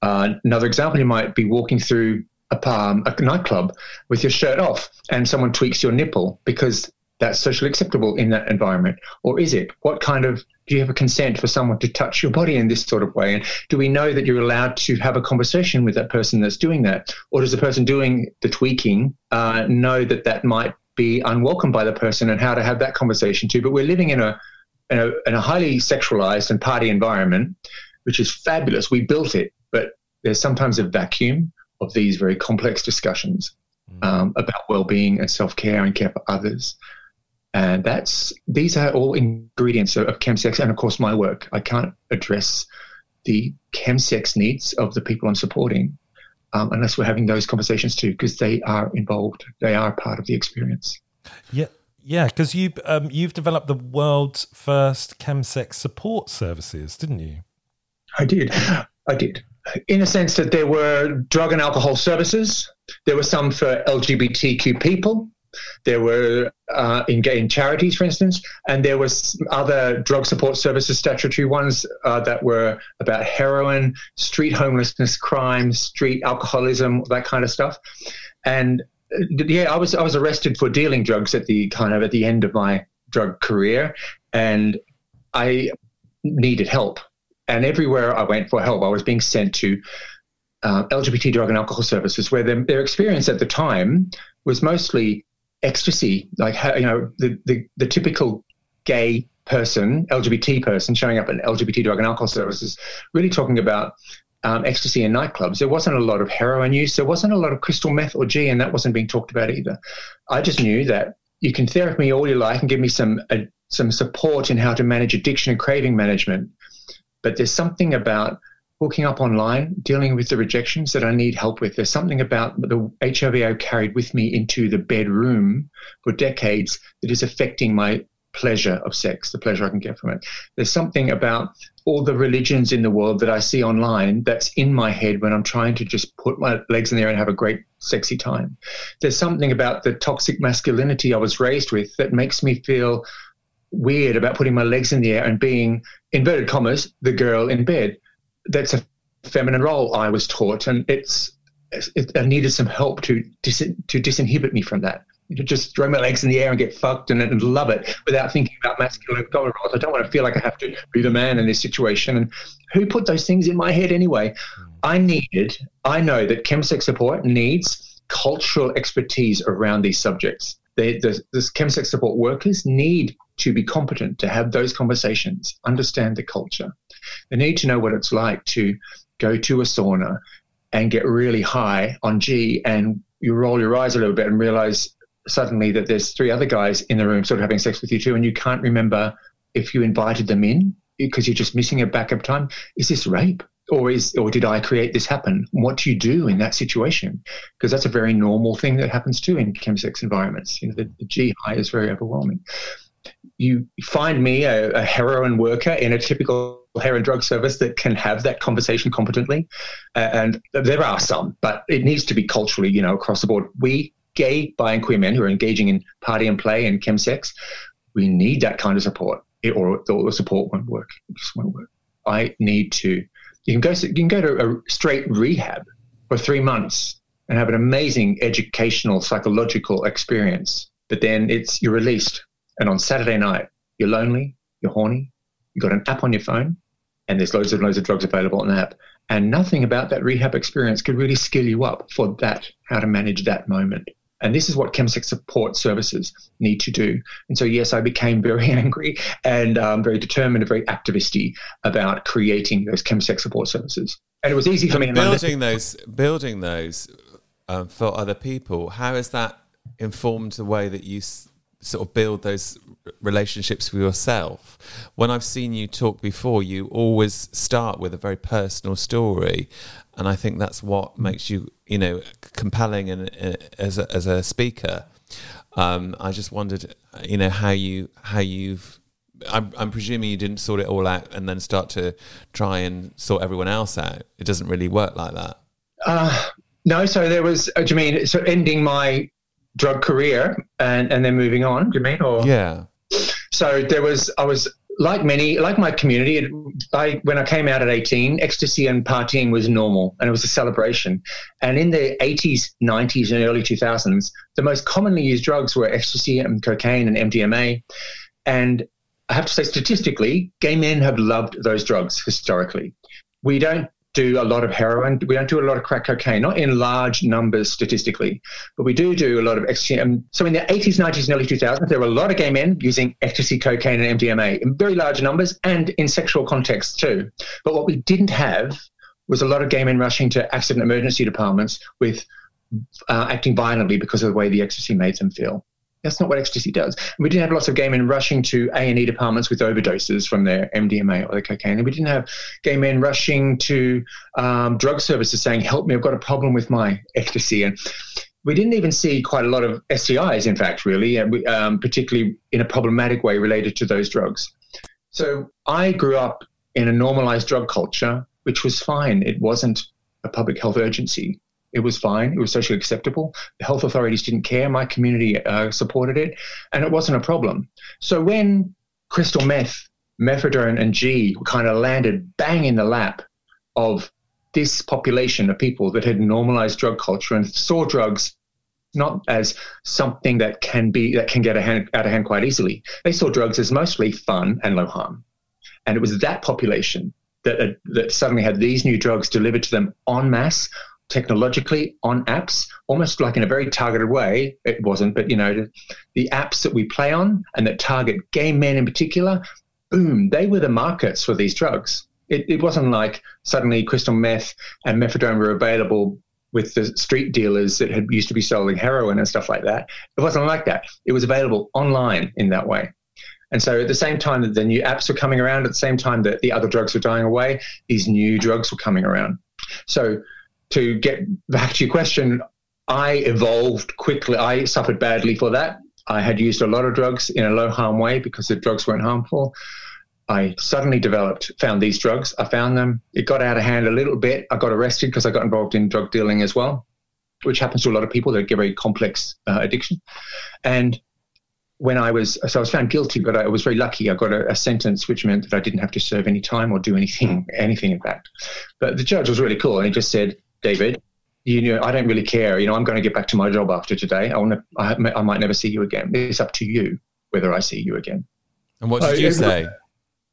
Uh, another example, you might be walking through a, um, a nightclub with your shirt off and someone tweaks your nipple because that's socially acceptable in that environment. Or is it? What kind of, do you have a consent for someone to touch your body in this sort of way? And do we know that you're allowed to have a conversation with that person that's doing that? Or does the person doing the tweaking uh, know that that might be unwelcome by the person and how to have that conversation too? But we're living in a, in a, in a highly sexualized and party environment, which is fabulous. We built it, but there's sometimes a vacuum of these very complex discussions um, about well-being and self-care and care for others. And that's these are all ingredients of, of chemsex and, of course, my work. I can't address the chemsex needs of the people I'm supporting um, unless we're having those conversations too, because they are involved. They are part of the experience. Yeah, Yeah, because you um, you've developed the world's first chemsex support services, didn't you? I did. I did. In a sense that there were drug and alcohol services. There were some for L G B T Q people. There were uh, in gay charities, for instance, and there were other drug support services, statutory ones uh, that were about heroin, street homelessness, crime, street alcoholism, that kind of stuff. And uh, yeah, I was I was arrested for dealing drugs at the kind of at the end of my drug career, and I needed help. And everywhere I went for help, I was being sent to uh, L G B T drug and alcohol services, where their, their experience at the time was mostly ecstasy, like, you know, the, the, the typical gay person, L G B T person showing up at L G B T drug and alcohol services, really talking about um, ecstasy in nightclubs. There wasn't a lot of heroin use. There wasn't a lot of crystal meth or G, and that wasn't being talked about either. I just knew that you can therapy me all you like and give me some uh, some support in how to manage addiction and craving management, but there's something about hooking up online, dealing with the rejections that I need help with. There's something about the H I V I carried with me into the bedroom for decades that is affecting my pleasure of sex, the pleasure I can get from it. There's something about all the religions in the world that I see online that's in my head when I'm trying to just put my legs in there and have a great, sexy time. There's something about the toxic masculinity I was raised with that makes me feel weird about putting my legs in the air and being, inverted commas, the girl in bed. That's a feminine role I was taught, and it's it, I needed some help to dis, to disinhibit me from that, to just throw my legs in the air and get fucked and, and love it without thinking about masculine roles. I don't want to feel like I have to be the man in this situation. And who put those things in my head anyway? I needed, I know that chemsex support needs cultural expertise around these subjects. They, the, the chemsex support workers need to be competent to have those conversations, understand the culture. They need to know what it's like to go to a sauna and get really high on G, and you roll your eyes a little bit and realize suddenly that there's three other guys in the room sort of having sex with you too, and you can't remember if you invited them in because you're just missing a backup time. Is this rape? Or is or did I create this happen? What do you do in that situation? Because that's a very normal thing that happens too in chemsex environments. You know, the, the G high is very overwhelming. You find me a, a heroin worker in a typical heroin drug service that can have that conversation competently, uh, and there are some, but it needs to be culturally, you know, across the board. We gay, bi, and queer men who are engaging in party and play and chemsex, we need that kind of support, it, or, or the support won't work. It just won't work. I need to. You can go. You can go to a straight rehab for three months and have an amazing educational, psychological experience. But then it's you're released, and on Saturday night you're lonely, you're horny, you've got an app on your phone, and there's loads and loads of drugs available on the app, and nothing about that rehab experience could really skill you up for that, how to manage that moment. And this is what chemsex support services need to do. And so, yes, I became very angry and um, very determined and very activisty about creating those chemsex support services. And it was easy for me. And building those, building those um, for other people, how has that informed the way that you s- sort of build those relationships with yourself? When I've seen you talk before, you always start with a very personal story. And I think that's what makes you, you know, compelling and uh, as a, as a speaker. Um, I just wondered, you know, how you how you've. I'm, I'm presuming you didn't sort it all out and then start to try and sort everyone else out. It doesn't really work like that. Uh, no. So there was. Do you mean so ending my drug career and and then moving on? Do you mean or yeah? So there was. I was. Like many, like my community, it, I, when I came out at eighteen, ecstasy and partying was normal, and it was a celebration. And in the eighties, nineties, and early two thousands, the most commonly used drugs were ecstasy and cocaine and M D M A. And I have to say, statistically, gay men have loved those drugs historically. We don't do a lot of heroin. We don't do a lot of crack cocaine, not in large numbers statistically, but we do do a lot of ecstasy. So in the eighties, nineties, and early two thousands, there were a lot of gay men using ecstasy, cocaine, and M D M A in very large numbers and in sexual contexts too. But what we didn't have was a lot of gay men rushing to accident emergency departments with uh, acting violently because of the way the ecstasy made them feel. That's not what ecstasy does. And we didn't have lots of gay men rushing to A and E departments with overdoses from their M D M A or their cocaine. And we didn't have gay men rushing to um, drug services saying, help me, I've got a problem with my ecstasy. And we didn't even see quite a lot of S T Is, in fact, really, um, particularly in a problematic way related to those drugs. So I grew up in a normalized drug culture, which was fine. It wasn't a public health urgency. It was fine. It was socially acceptable. The health authorities didn't care. My community uh, supported it, and it wasn't a problem. So when crystal meth, methadone, and G kind of landed bang in the lap of this population of people that had normalized drug culture and saw drugs not as something that can be that can get a hand, out of hand quite easily. They saw drugs as mostly fun and low harm. And it was that population that uh, that suddenly had these new drugs delivered to them en masse, technologically, on apps, almost like in a very targeted way. It wasn't, but, you know, the apps that we play on and that target gay men in particular, boom, they were the markets for these drugs. It, it wasn't like suddenly crystal meth and methadone were available with the street dealers that had used to be selling heroin and stuff like that. It wasn't like that. It was available online in that way. And so at the same time that the new apps were coming around, at the same time that the other drugs were dying away, these new drugs were coming around. So to get back to your question, I evolved quickly. I suffered badly for that. I had used a lot of drugs in a low harm way because the drugs weren't harmful. I suddenly developed, found these drugs. I found them. It got out of hand a little bit. I got arrested because I got involved in drug dealing as well, which happens to a lot of people that get very complex uh, addiction. And when I was, so I was found guilty, but I was very lucky. I got a, a sentence, which meant that I didn't have to serve any time or do anything, anything in fact. But the judge was really cool. And he just said, David, you know, I don't really care. You know, I'm going to get back to my job after today. I, wanna, I, I might never see you again. It's up to you whether I see you again. And what did oh, you say?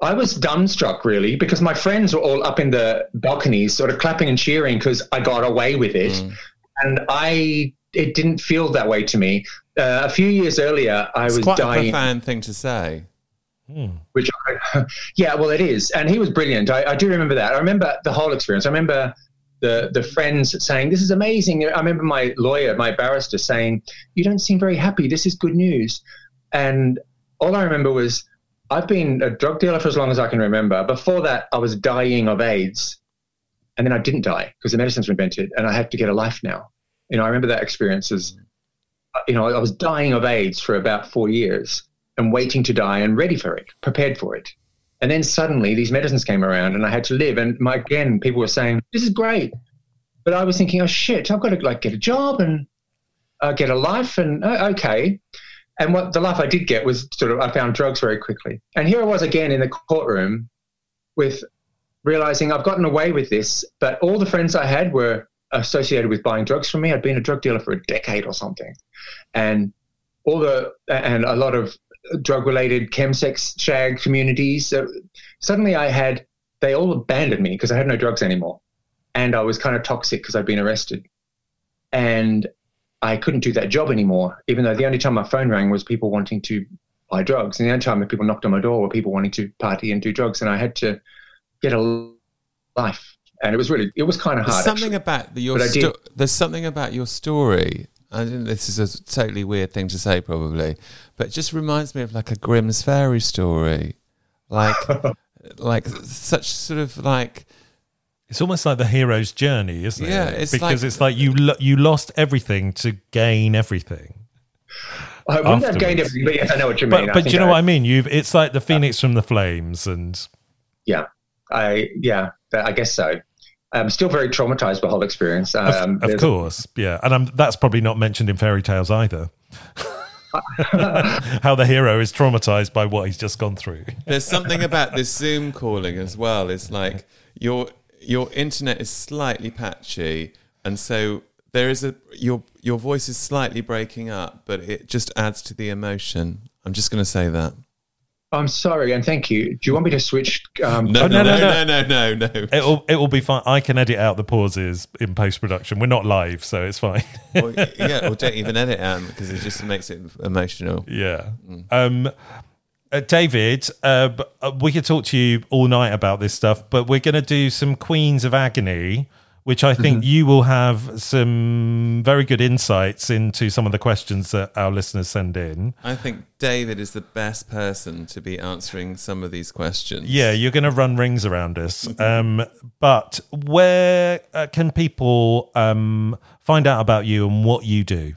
I was dumbstruck, really, because my friends were all up in the balconies sort of clapping and cheering because I got away with it. Mm. And I, it didn't feel that way to me. Uh, a few years earlier, I it's was quite dying. Quite a profound thing to say. Mm. Which, I, yeah, well, it is. And he was brilliant. I, I do remember that. I remember the whole experience. I remember the the friends saying, this is amazing. I remember my lawyer, my barrister saying, you don't seem very happy. This is good news. And all I remember was, I've been a drug dealer for as long as I can remember. Before that, I was dying of AIDS, and then I didn't die because the medicines were invented, and I had to get a life now. You know, I remember that experience as, you know, I was dying of AIDS for about four years and waiting to die and ready for it, prepared for it. And then suddenly these medicines came around and I had to live. And my, again, people were saying, this is great. But I was thinking, oh, shit, I've got to like get a job and uh, get a life and uh, okay. And what the life I did get was sort of, I found drugs very quickly. And here I was again in the courtroom with realizing I've gotten away with this, but all the friends I had were associated with buying drugs from me. I'd been a drug dealer for a decade or something. And all the, and a lot of drug related chemsex shag communities. So suddenly I had, they all abandoned me because I had no drugs anymore. And I was kind of toxic because I'd been arrested. And I couldn't do that job anymore, even though the only time my phone rang was people wanting to buy drugs. And the only time that people knocked on my door were people wanting to party and do drugs. And I had to get a life. And it was really, it was kind of hard. There's something, about the, your sto- there's something about your story. I didn't, this is a totally weird thing to say probably, but it just reminds me of like a Grimm's fairy story. Like, like such sort of like, it's almost like the hero's journey, isn't it? Yeah, it's because like, it's like you lo- you lost everything to gain everything. I wouldn't have gained everything, but yes, I know what you mean. But, but do you know I, what I mean? You've it's like the phoenix uh, from the flames, and yeah, I yeah, I guess so. I'm still very traumatized by the whole experience. Um, of, of course, yeah, and I'm, that's probably not mentioned in fairy tales either. How the hero is traumatized by what he's just gone through. There's something about this Zoom calling as well. It's like you're. Your internet is slightly patchy, and so there is a your your voice is slightly breaking up, but it just adds to the emotion. I'm just going to say that. I'm sorry, and thank you. Do you want me to switch? Um, no, oh, no, no, no, no, no, no, no. It'll it'll be fine. I can edit out the pauses in post production. We're not live, so it's fine. Or, yeah, or don't even edit out because it just makes it emotional. Yeah. Mm. Um. Uh, David, uh, we could talk to you all night about this stuff, but we're going to do some Queens of Agony, which I think mm-hmm. you will have some very good insights into some of the questions that our listeners send in. I think David is the best person to be answering some of these questions. Yeah, you're going to run rings around us. Mm-hmm. Um, but where uh, can people um, Find out about you and what you do.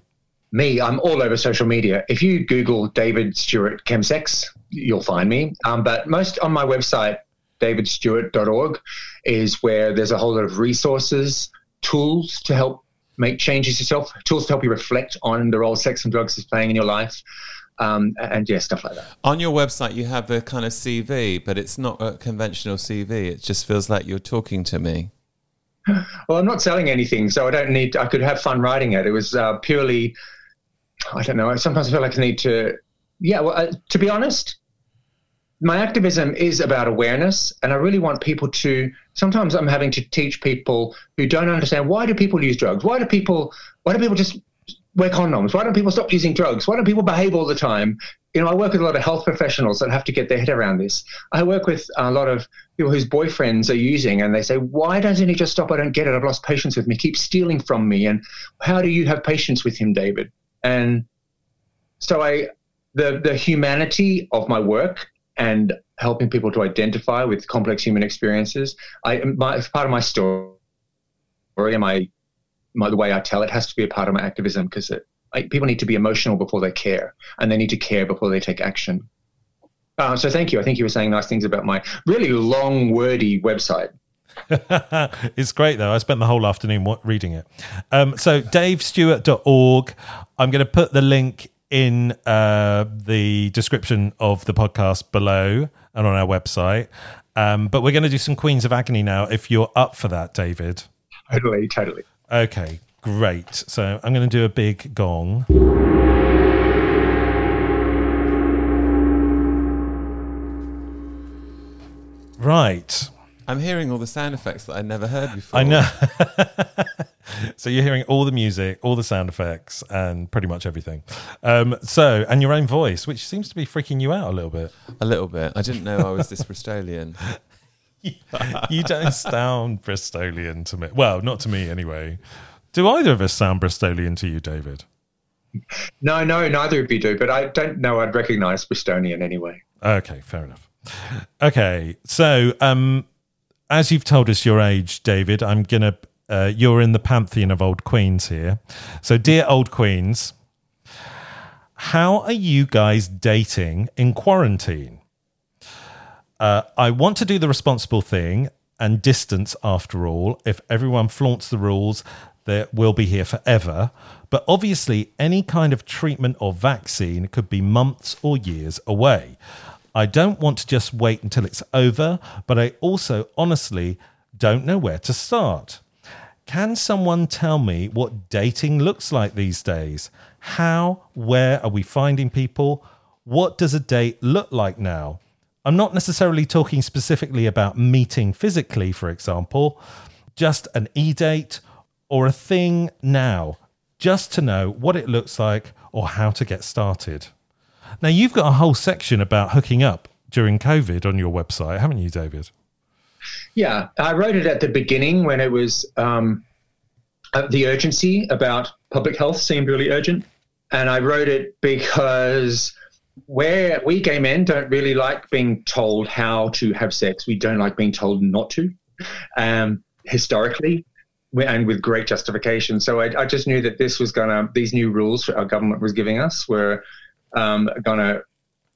Me, I'm all over social media. If you Google David Stewart Chemsex, you'll find me. Um, but most on my website, david stewart dot org, is where there's a whole lot of resources, tools to help make changes yourself, tools to help you reflect on the role sex and drugs is playing in your life, um, and, yeah, stuff like that. On your website, you have a kind of C V, but it's not a conventional C V. It just feels like you're talking to me. Well, I'm not selling anything, so I don't need – I could have fun writing it. It was uh, purely – I don't know. I sometimes feel like I need to, yeah, well, uh, to be honest, my activism is about awareness, and I really want people to, sometimes I'm having to teach people who don't understand, why do people use drugs? Why do people, why do people just wear condoms? Why don't people stop using drugs? Why don't people behave all the time? You know, I work with a lot of health professionals that have to get their head around this. I work with a lot of people whose boyfriends are using, and they say, why doesn't he just stop? I don't get it. I've lost patience with me. Keep stealing from me. And how do you have patience with him, David? And so I, the the humanity of my work and helping people to identify with complex human experiences, I my, part of my story and my, my the way I tell it has to be a part of my activism, because people need to be emotional before they care, and they need to care before they take action. Uh, so thank you. I think you were saying nice things about my really long, wordy website. It's great, though. I spent the whole afternoon reading it. Um, so dave stewart dot org. I'm going to put the link in uh, the description of the podcast below and on our website. Um, but we're going to do some Queens of Agony now, if you're up for that, David. Totally, totally. Okay, great. So I'm going to do a big gong. Right. I'm hearing all the sound effects that I'd never heard before. I know. So you're hearing all the music, all the sound effects, and pretty much everything. Um, so, and your own voice, which seems to be freaking you out a little bit. A little bit. I didn't know I was this Bristolian. You don't sound Bristolian to me. Well, not to me anyway. Do either of us sound Bristolian to you, David? No, no, neither of you do. But I don't know I'd recognise Bristolian anyway. Okay, fair enough. Okay, so... Um, as you've told us your age, David, I'm going to, uh, you're in the pantheon of old queens here. So dear old queens, how are you guys dating in quarantine? Uh, I want to do the responsible thing and distance after all. If everyone flaunts the rules, that we'll be here forever. But obviously any kind of treatment or vaccine could be months or years away. I don't want to just wait until it's over, but I also honestly don't know where to start. Can someone tell me what dating looks like these days? How, where are we finding people? What does a date look like now? I'm not necessarily talking specifically about meeting physically, for example, just an e-date or a thing now, just to know what it looks like or how to get started. Now, you've got a whole section about hooking up during COVID on your website, haven't you, David? Yeah, I wrote it at the beginning when it was um, the urgency about public health seemed really urgent. And I wrote it because where we gay men don't really like being told how to have sex. We don't like being told not to, um, historically, and with great justification. So I, I just knew that this was going to, these new rules our government was giving us were Um, going to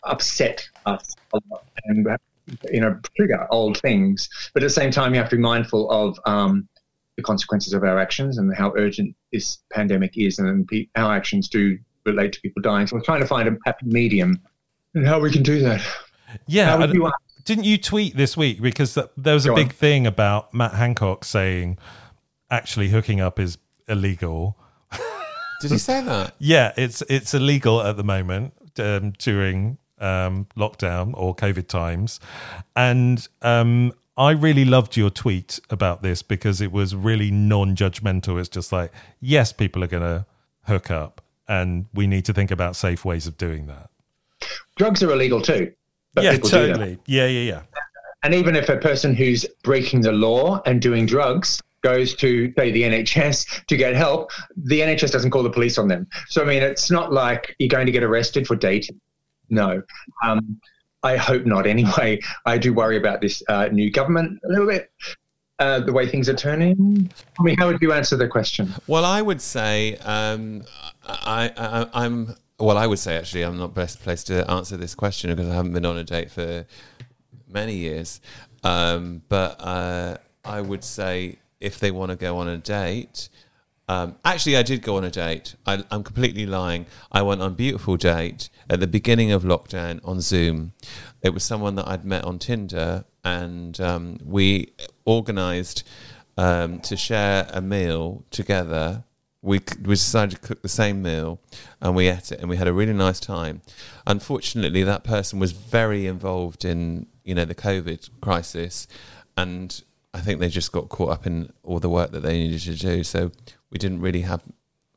upset us a lot and, you know, trigger old things. But at the same time, you have to be mindful of um, the consequences of our actions and how urgent this pandemic is, and pe- our actions do relate to people dying. So we're trying to find a happy medium and how we can do that. Yeah. You didn't you tweet this week? Because there was a Go big on. thing about Matt Hancock saying actually hooking up is illegal. Did he say that? Yeah, it's it's illegal at the moment um, during um, lockdown or COVID times. And um, I really loved your tweet about this because it was really non-judgmental. It's just like, yes, people are going to hook up and we need to think about safe ways of doing that. Drugs are illegal too. But yeah, people totally. Do that. Yeah, yeah, yeah. And even if a person who's breaking the law and doing drugs goes to, say, the N H S to get help, the N H S doesn't call the police on them. So, I mean, it's not like you're going to get arrested for dating. No. Um, I hope not anyway. I do worry about this uh, new government a little bit. uh, the way things are turning? I mean, how would you answer the question? Well, I would say um, I, I, I'm. Well, I would say actually I'm not best placed to answer this question because I haven't been on a date for many years. Um, but uh, I would say if they want to go on a date. Um, actually, I did go on a date. I, I'm completely lying. I went on a beautiful date at the beginning of lockdown on Zoom. It was someone that I'd met on Tinder, and um, we organised um, to share a meal together. We we decided to cook the same meal, and we ate it, and we had a really nice time. Unfortunately, that person was very involved in you know the COVID crisis, and I think they just got caught up in all the work that they needed to do. So we didn't really have.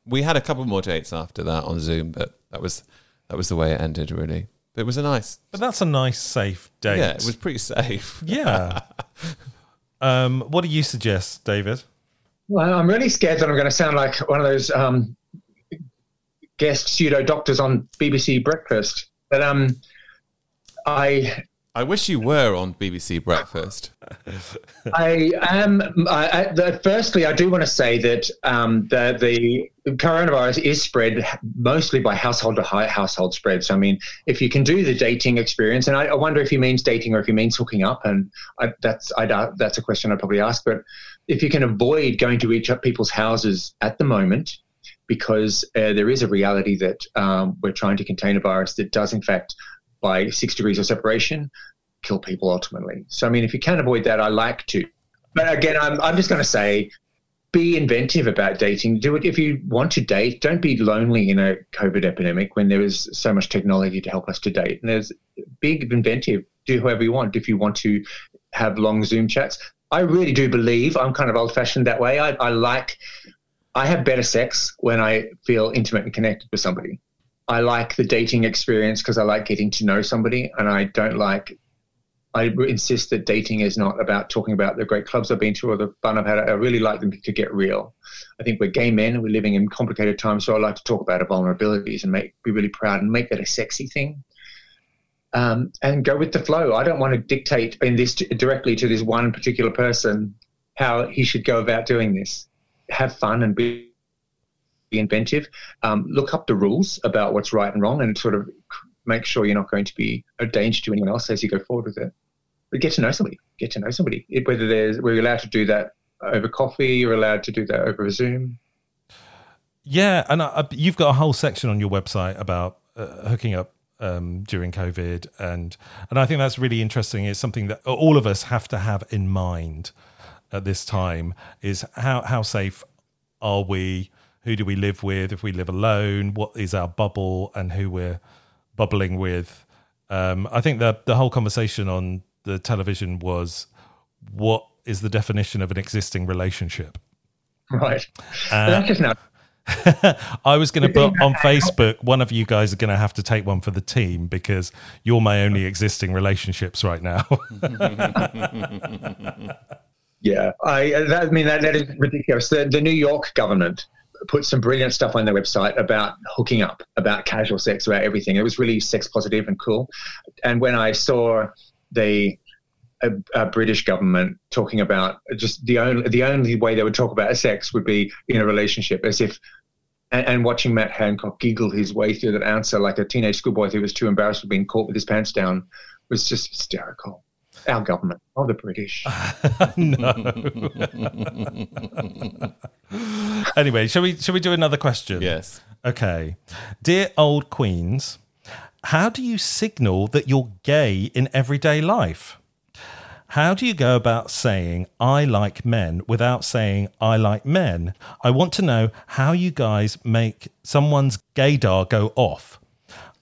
We had a couple more dates after that on Zoom, but that was that was the way it ended. Really, but it was a nice. But that's a nice, safe date. Yeah, it was pretty safe. Yeah. um, what do you suggest, David? Well, I'm really scared that I'm going to sound like one of those um, guest pseudo-doctors on B B C Breakfast. But um, I... I wish you were on B B C Breakfast. I am... I, I, the, firstly, I do want to say that um, the, the coronavirus is spread mostly by household-to-household spread. So, I mean, if you can do the dating experience, and I, I wonder if he means dating or if he means hooking up, and I, that's I'd, that's a question I'd probably ask, but... If you can avoid going to each people's houses at the moment, because uh, there is a reality that um, we're trying to contain a virus that does, in fact, by six degrees of separation, kill people ultimately. So, I mean, if you can avoid that, I like to. But again, I'm, I'm just going to say, be inventive about dating. Do it if you want to date. Don't be lonely in a COVID epidemic when there is so much technology to help us to date. And there's big inventive. Do whoever you want. If you want to have long Zoom chats. I really do believe I'm kind of old-fashioned that way. I, I like – I have better sex when I feel intimate and connected with somebody. I like the dating experience because I like getting to know somebody, and I don't like – I insist that dating is not about talking about the great clubs I've been to or the fun I've had. I really like them to get real. I think we're gay men. We're living in complicated times, so I like to talk about our vulnerabilities and make be really proud and make that a sexy thing. Um, and go with the flow. I don't want to dictate in this t- directly to this one particular person how he should go about doing this. Have fun and be, be inventive. Um, look up the rules about what's right and wrong, and sort of make sure you're not going to be a danger to anyone else as you go forward with it. But get to know somebody. Get to know somebody. It, whether there's we're allowed to do that over coffee, you're allowed to do that over Zoom. Yeah, and I, you've got a whole section on your website about uh, hooking up. Um, during COVID, and and I think that's really interesting. It's something that all of us have to have in mind at this time: is how how safe are we? Who do we live with? If we live alone, what is our bubble, and who we're bubbling with? Um, I think the the whole conversation on the television was, what is the definition of an existing relationship? Right. Uh, that's just not. I was going to put on Facebook, one of you guys are going to have to take one for the team because you're my only existing relationships right now. yeah, I, that, I mean, that, that is ridiculous. The, the New York government put some brilliant stuff on their website about hooking up, about casual sex, about everything. It was really sex positive and cool. And when I saw the... A, a British government talking about just the only the only way they would talk about sex would be in a relationship, as if and, and watching Matt Hancock giggle his way through that answer like a teenage schoolboy who was too embarrassed for being caught with his pants down was just hysterical. Our government, oh, the British. No. Anyway, shall we shall we do another question? Yes. Okay, dear old queens, how do you signal that you're gay in everyday life? How do you go about saying I like men without saying I like men? I want to know how you guys make someone's gaydar go off.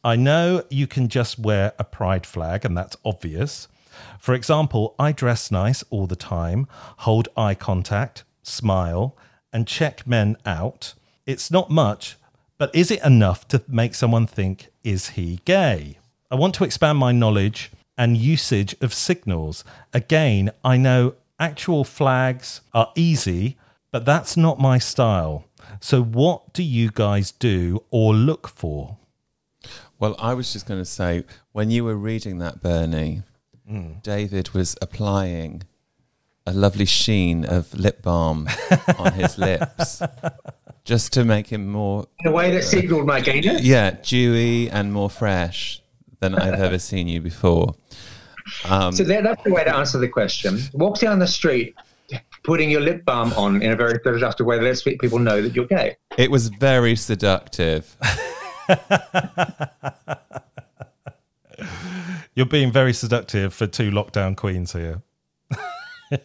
I know you can just wear a pride flag, and that's obvious. For example, I dress nice all the time, hold eye contact, smile, and check men out. It's not much, but is it enough to make someone think, is he gay? I want to expand my knowledge and usage of signals. Again, I know actual flags are easy, but that's not my style. So what do you guys do or look for? Well, I was just going to say, when you were reading that, Bernie, mm. David was applying a lovely sheen of lip balm on his lips, just to make him more... In a way that signalled my gayness? Yeah, dewy and more fresh than I've ever seen you before. Um, so that, that's the way to answer the question. Walk down the street putting your lip balm on in a very seductive way that lets people know that you're gay. It was very seductive. You're being very seductive for two lockdown queens here. I'm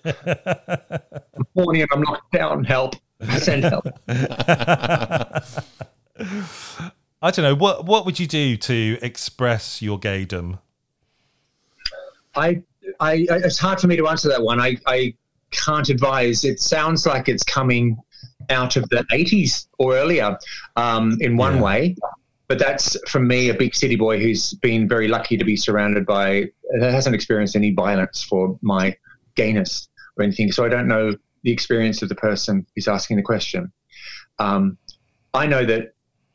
horny and I'm locked down. Help. Send help. I don't know. What What would you do to express your gaydom? I, I, I, it's hard for me to answer that one. I, I can't advise. It sounds like it's coming out of the eighties or earlier um, in one yeah. way. But that's, from me, a big city boy who's been very lucky to be surrounded by, hasn't experienced any violence for my gayness or anything. So I don't know the experience of the person who's asking the question. Um, I know that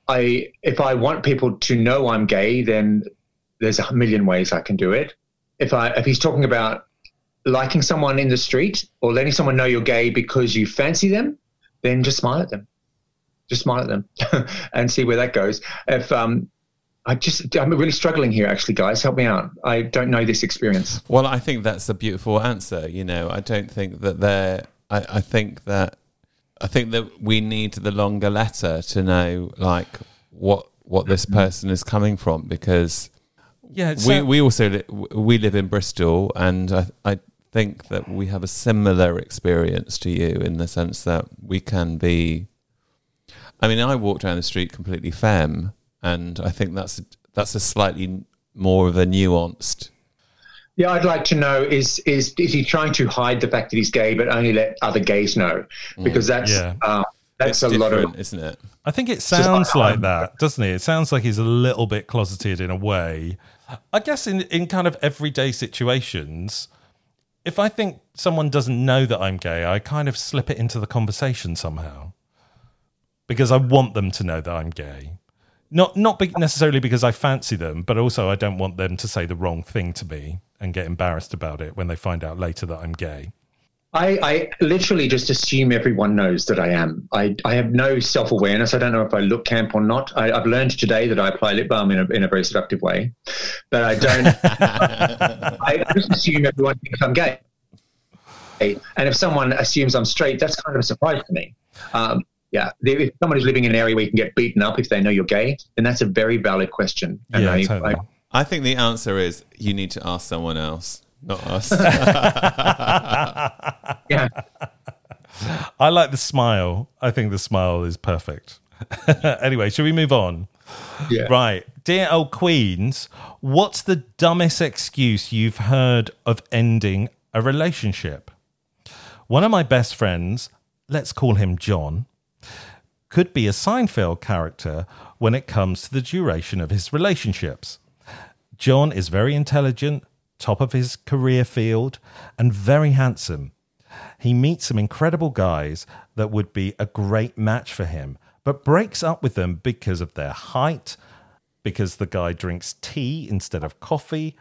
I, if I want people to know I'm gay, then there's a million ways I can do it. If I, if he's talking about liking someone in the street or letting someone know you're gay because you fancy them, then just smile at them. Just smile at them and see where that goes. If um, I just, I'm really struggling here, actually, guys. Help me out. I don't know this experience. Well, I think that's a beautiful answer. You know, I don't think that there. I, I think that. I think that we need the longer letter to know, like, what what this person is coming from, because yeah, we a- we also li- we live in Bristol, and I I think that we have a similar experience to you in the sense that we can be. I mean, I walk down the street completely femme, and I think that's that's a slightly more of a nuanced. Yeah, I'd like to know, is is is he trying to hide the fact that he's gay, but only let other gays know? Because that's yeah. uh, that's it's a lot of, isn't it? I think it sounds just, like um, that, doesn't it? It sounds like he's a little bit closeted in a way. I guess in in kind of everyday situations, if I think someone doesn't know that I'm gay, I kind of slip it into the conversation somehow. Because I want them to know that I'm gay. Not not be- necessarily because I fancy them, but also I don't want them to say the wrong thing to me and get embarrassed about it when they find out later that I'm gay. I, I literally just assume everyone knows that I am. I, I have no self-awareness. I don't know if I look camp or not. I, I've learned today that I apply lip balm in a, in a very seductive way. But I don't... I just assume everyone thinks I'm gay. And if someone assumes I'm straight, that's kind of a surprise to me. Um Yeah, if someone is living in an area where you can get beaten up if they know you're gay, then that's a very valid question. And yeah, I, totally. I, I think the answer is you need to ask someone else, not us. Yeah, I like the smile. I think the smile is perfect. Anyway, should we move on? Yeah. Right. Dear old queens, what's the dumbest excuse you've heard of ending a relationship? One of my best friends, let's call him John, could be a Seinfeld character when it comes to the duration of his relationships. John is very intelligent, top of his career field, and very handsome. He meets some incredible guys that would be a great match for him, but breaks up with them because of their height, because the guy drinks tea instead of coffee,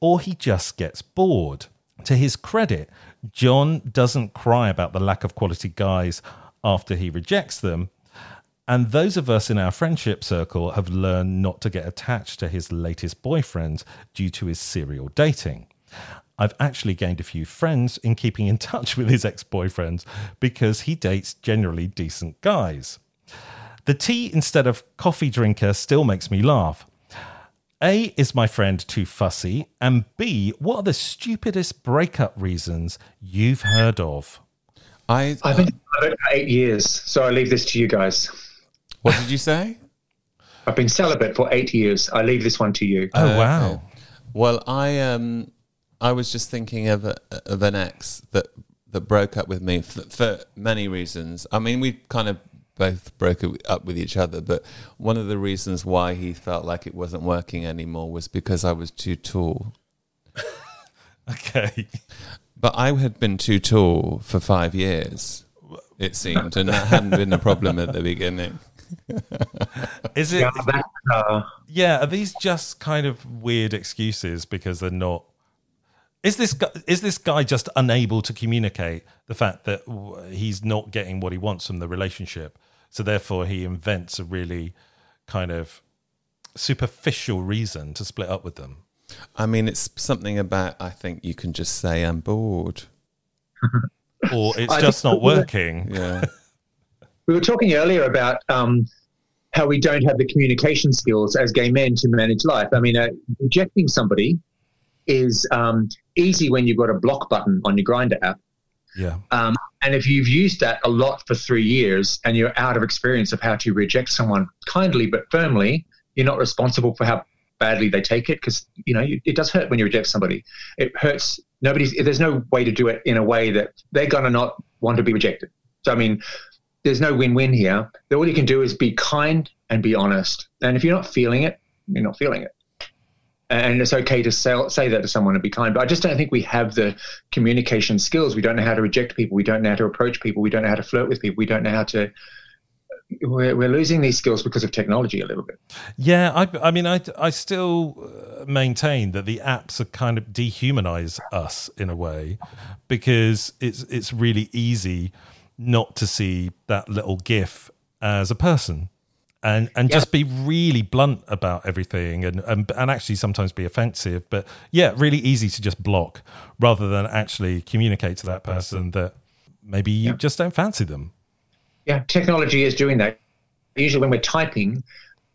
or he just gets bored. To his credit, John doesn't cry about the lack of quality guys after he rejects them. And those of us in our friendship circle have learned not to get attached to his latest boyfriends due to his serial dating. I've actually gained a few friends in keeping in touch with his ex-boyfriends because he dates generally decent guys. The tea instead of coffee drinker still makes me laugh. A, is my friend too fussy? And B, what are the stupidest breakup reasons you've heard of? I, I've been celibate for eight years, so I leave this to you guys. What did you say? I've been celibate for eight years. I leave this one to you. Oh, uh, wow. Okay. Well, I um, I was just thinking of a, of an ex that, that broke up with me for, for many reasons. I mean, we kind of both broke up with each other, but one of the reasons why he felt like it wasn't working anymore was because I was too tall. Okay. But I had been too tall for five years, it seemed, and that hadn't been a problem at the beginning. Is it? Yeah, are these just kind of weird excuses because they're not Is this guy, is this guy just unable to communicate the fact that he's not getting what he wants from the relationship? So therefore, he invents a really kind of superficial reason to split up with them. I mean, it's something about, I think you can just say, I'm bored. Or it's just not working. Yeah. We were talking earlier about um, how we don't have the communication skills as gay men to manage life. I mean, uh, rejecting somebody is um, easy when you've got a block button on your Grindr app. Yeah. Um, and if you've used that a lot for three years and you're out of experience of how to reject someone kindly but firmly, you're not responsible for how badly they take it, because, you know, it does hurt when you reject somebody. It hurts. Nobody's. There's no way to do it in a way that they're going to not want to be rejected. So, I mean, there's no win-win here. All you can do is be kind and be honest. And if you're not feeling it, you're not feeling it. And it's okay to sell, say that to someone and be kind. But I just don't think we have the communication skills. We don't know how to reject people. We don't know how to approach people. We don't know how to flirt with people. We don't know how to... We're, we're losing these skills because of technology a little bit. Yeah, I, I mean, I, I still maintain that the apps have kind of dehumanize us in a way, because it's it's really easy not to see that little gif as a person, and and yeah. just be really blunt about everything, and, and and actually sometimes be offensive. But yeah, really easy to just block rather than actually communicate to that person that maybe you yeah. just don't fancy them. Yeah, technology is doing that. Usually when we're typing,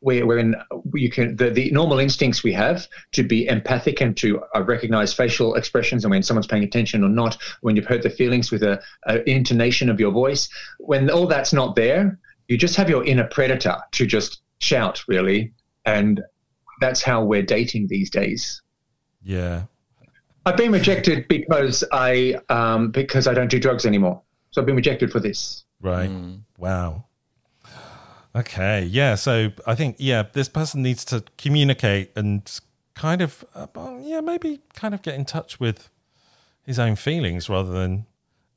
we're, we're in, you can, the, the normal instincts we have to be empathic and to uh, recognize facial expressions and when someone's paying attention or not, when you've hurt their feelings with a, a intonation of your voice. When all that's not there, you just have your inner predator to just shout, really. And that's how we're dating these days. Yeah. I've been rejected because I, um, because I don't do drugs anymore. So I've been rejected for this. Right. Mm. Wow. Okay. Yeah. So I think, yeah, this person needs to communicate and kind of, uh, yeah, maybe kind of get in touch with his own feelings rather than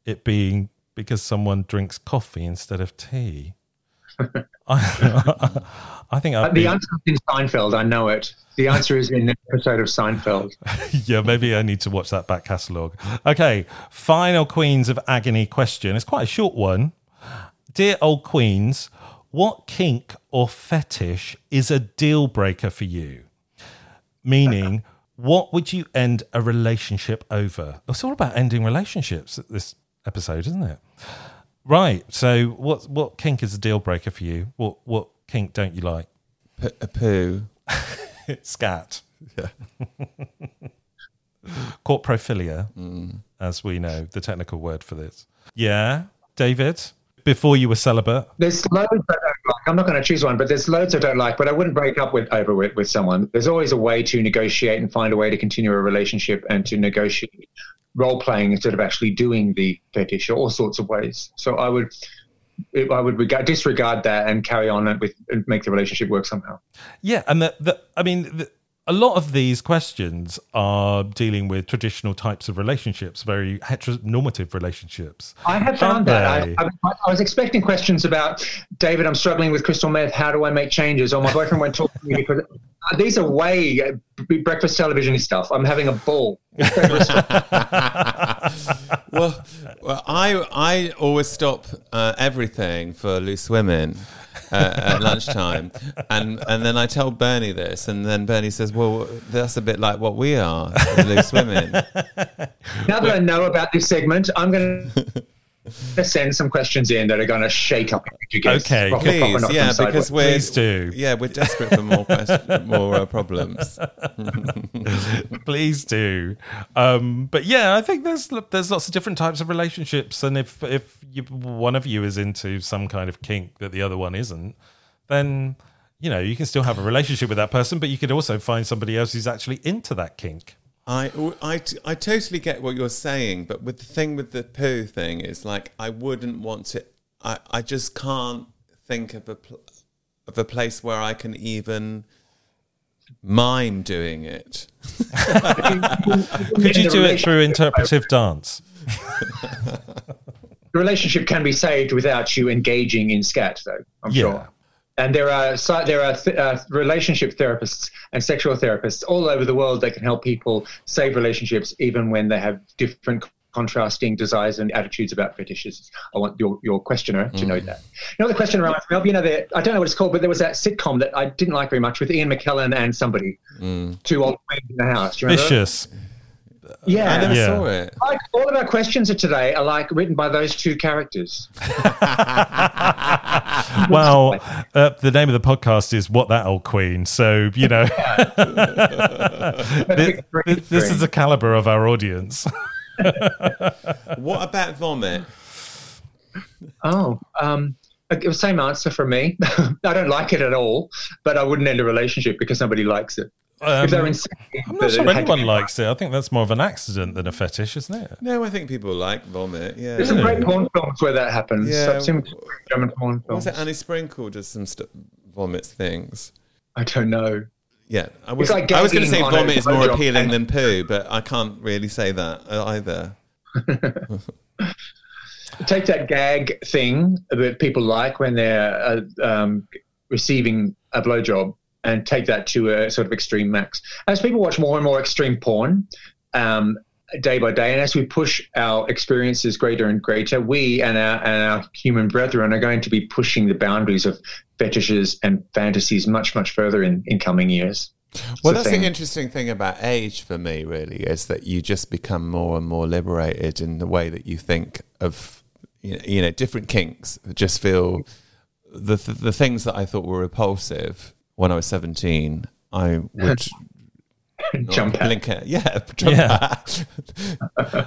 it being because someone drinks coffee instead of tea. I, I, I think I'd the be... answer is in Seinfeld. I know it. The answer is in an episode of Seinfeld. Yeah, maybe I need to watch that back catalogue. Okay. Final Queens of Agony question. It's quite a short one. Dear old queens, what kink or fetish is a deal breaker for you? Meaning, what would you end a relationship over? It's all about ending relationships this episode, isn't it? Right. So, what what kink is a deal breaker for you? What what kink don't you like? P- a poo, scat, yeah. Corporophilia, mm. as we know, the technical word for this. Yeah, David. Before you were celibate, there's loads I don't like. I'm not going to choose one, but there's loads I don't like. But I wouldn't break up with over with, with someone. There's always a way to negotiate and find a way to continue a relationship and to negotiate role playing instead of actually doing the fetish, or all sorts of ways. So I would, I would regard, disregard that and carry on with and make the relationship work somehow. Yeah, and the, the I mean, the, a lot of these questions are dealing with traditional types of relationships, very heteronormative relationships. I have found that. I, I, I was expecting questions about, David, I'm struggling with crystal meth. How do I make changes? Or my boyfriend won't talk to me. Because these are way breakfast television stuff. I'm having a ball. well, well, I I always stop uh, everything for Loose Women. Uh, at lunchtime, and and then I tell Bernie this, and then Bernie says, well, that's a bit like what we are, Loose Women. Now that We're, I know about this segment, I'm going to send some questions in that are going to shake up. You guess, okay, please, yeah, because we're, please do. Yeah, we're desperate for more questions, more uh, problems. Please do. Um, but yeah, I think there's there's lots of different types of relationships, and if if you, one of you is into some kind of kink that the other one isn't, then you know you can still have a relationship with that person, but you could also find somebody else who's actually into that kink. I, I, I totally get what you're saying, but with the thing with the poo thing is like I wouldn't want to. I, I just can't think of a pl- of a place where I can even mime doing it. Could you do it through interpretive dance? The relationship can be saved without you engaging in scat, though. I'm yeah. sure. And there are there are th- uh, relationship therapists and sexual therapists all over the world that can help people save relationships, even when they have different contrasting desires and attitudes about fetishes. I want your, your questioner to mm. know that. You know, the questioner reminds me of, you know, the, I don't know what it's called, but there was that sitcom that I didn't like very much with Ian McKellen and somebody, mm. two old queens in the house. Do you remember? Vicious. Yeah. I never yeah. saw it. Like, all of our questions of today are like written by those two characters. Well, uh, the name of the podcast is What That Old Queen. So, you know, this, this, this is the calibre of our audience. What about vomit? Oh, um, it was the same answer for me. I don't like it at all, but I wouldn't end a relationship because somebody likes it. Um, if they're insane, I'm not sure anyone likes it. I think that's more of an accident than a fetish, isn't it? No, I think people like vomit. Yeah, there's some great porn films where that happens. Yeah, some German porn films. Was it Annie Sprinkle does some st- vomits things? I don't know. Yeah, I was, like I was going to say vomit is more appealing than poo, but I can't really say that either. Take that gag thing that people like when they're uh, um, receiving a blowjob and take that to a sort of extreme max. As people watch more and more extreme porn um, day by day, and as we push our experiences greater and greater, we and our, and our human brethren are going to be pushing the boundaries of fetishes and fantasies much, much further in, in coming years. It's well, that's thing. The interesting thing about age for me, really, is that you just become more and more liberated in the way that you think of, you know, you know different kinks. Just feel the the things that I thought were repulsive when I was seventeen, I would... jump blink at. Yeah, jump yeah. At.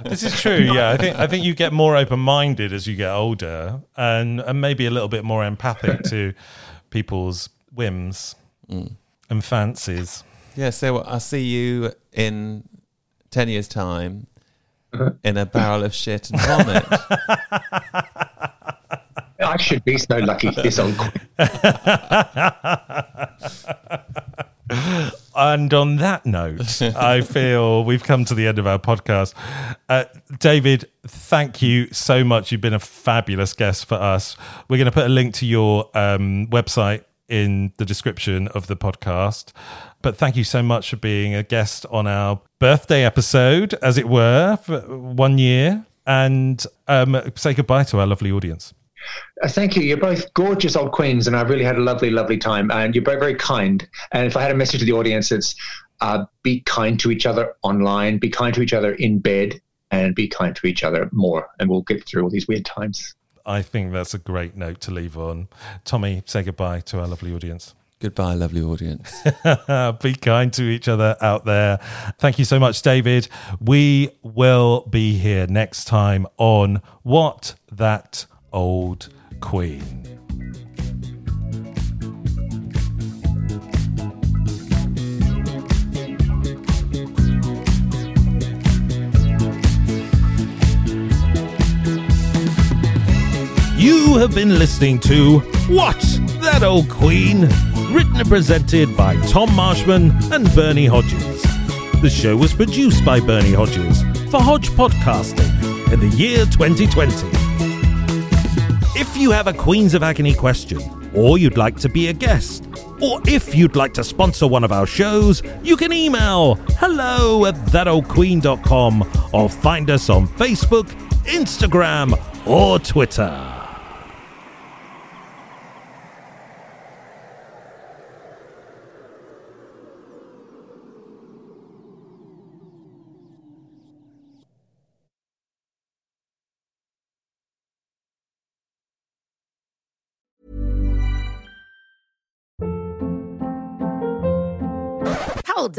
This is true. Yeah, I think I think you get more open-minded as you get older, and and maybe a little bit more empathic to people's whims mm. and fancies. Yeah. So I'll see you in ten years' time in a barrel of shit and vomit. I should be so lucky. This old. And on that note, I feel we've come to the end of our podcast. Uh, David, thank you so much. You've been a fabulous guest for us. We're going to put a link to your um, website in the description of the podcast. But thank you so much for being a guest on our birthday episode, as it were, for one year. And um, say goodbye to our lovely audience. Thank you. You're both gorgeous old queens, and I really had a lovely, lovely time. And you're both very kind. And if I had a message to the audience, it's uh, be kind to each other online, be kind to each other in bed, and be kind to each other more. And we'll get through all these weird times. I think that's a great note to leave on. Tommy, say goodbye to our lovely audience. Goodbye, lovely audience. Be kind to each other out there. Thank you so much, David. We will be here next time on What That Old Queen. You have been listening to What That Old Queen, written and presented by Tom Marshman and Bernie Hodges. The show was produced by Bernie Hodges for Hodge Podcasting in the year twenty twenty. If you have a Queens of Agony question, or you'd like to be a guest, or if you'd like to sponsor one of our shows, you can email hello at that old queen dot com or find us on Facebook, Instagram, or Twitter. Hold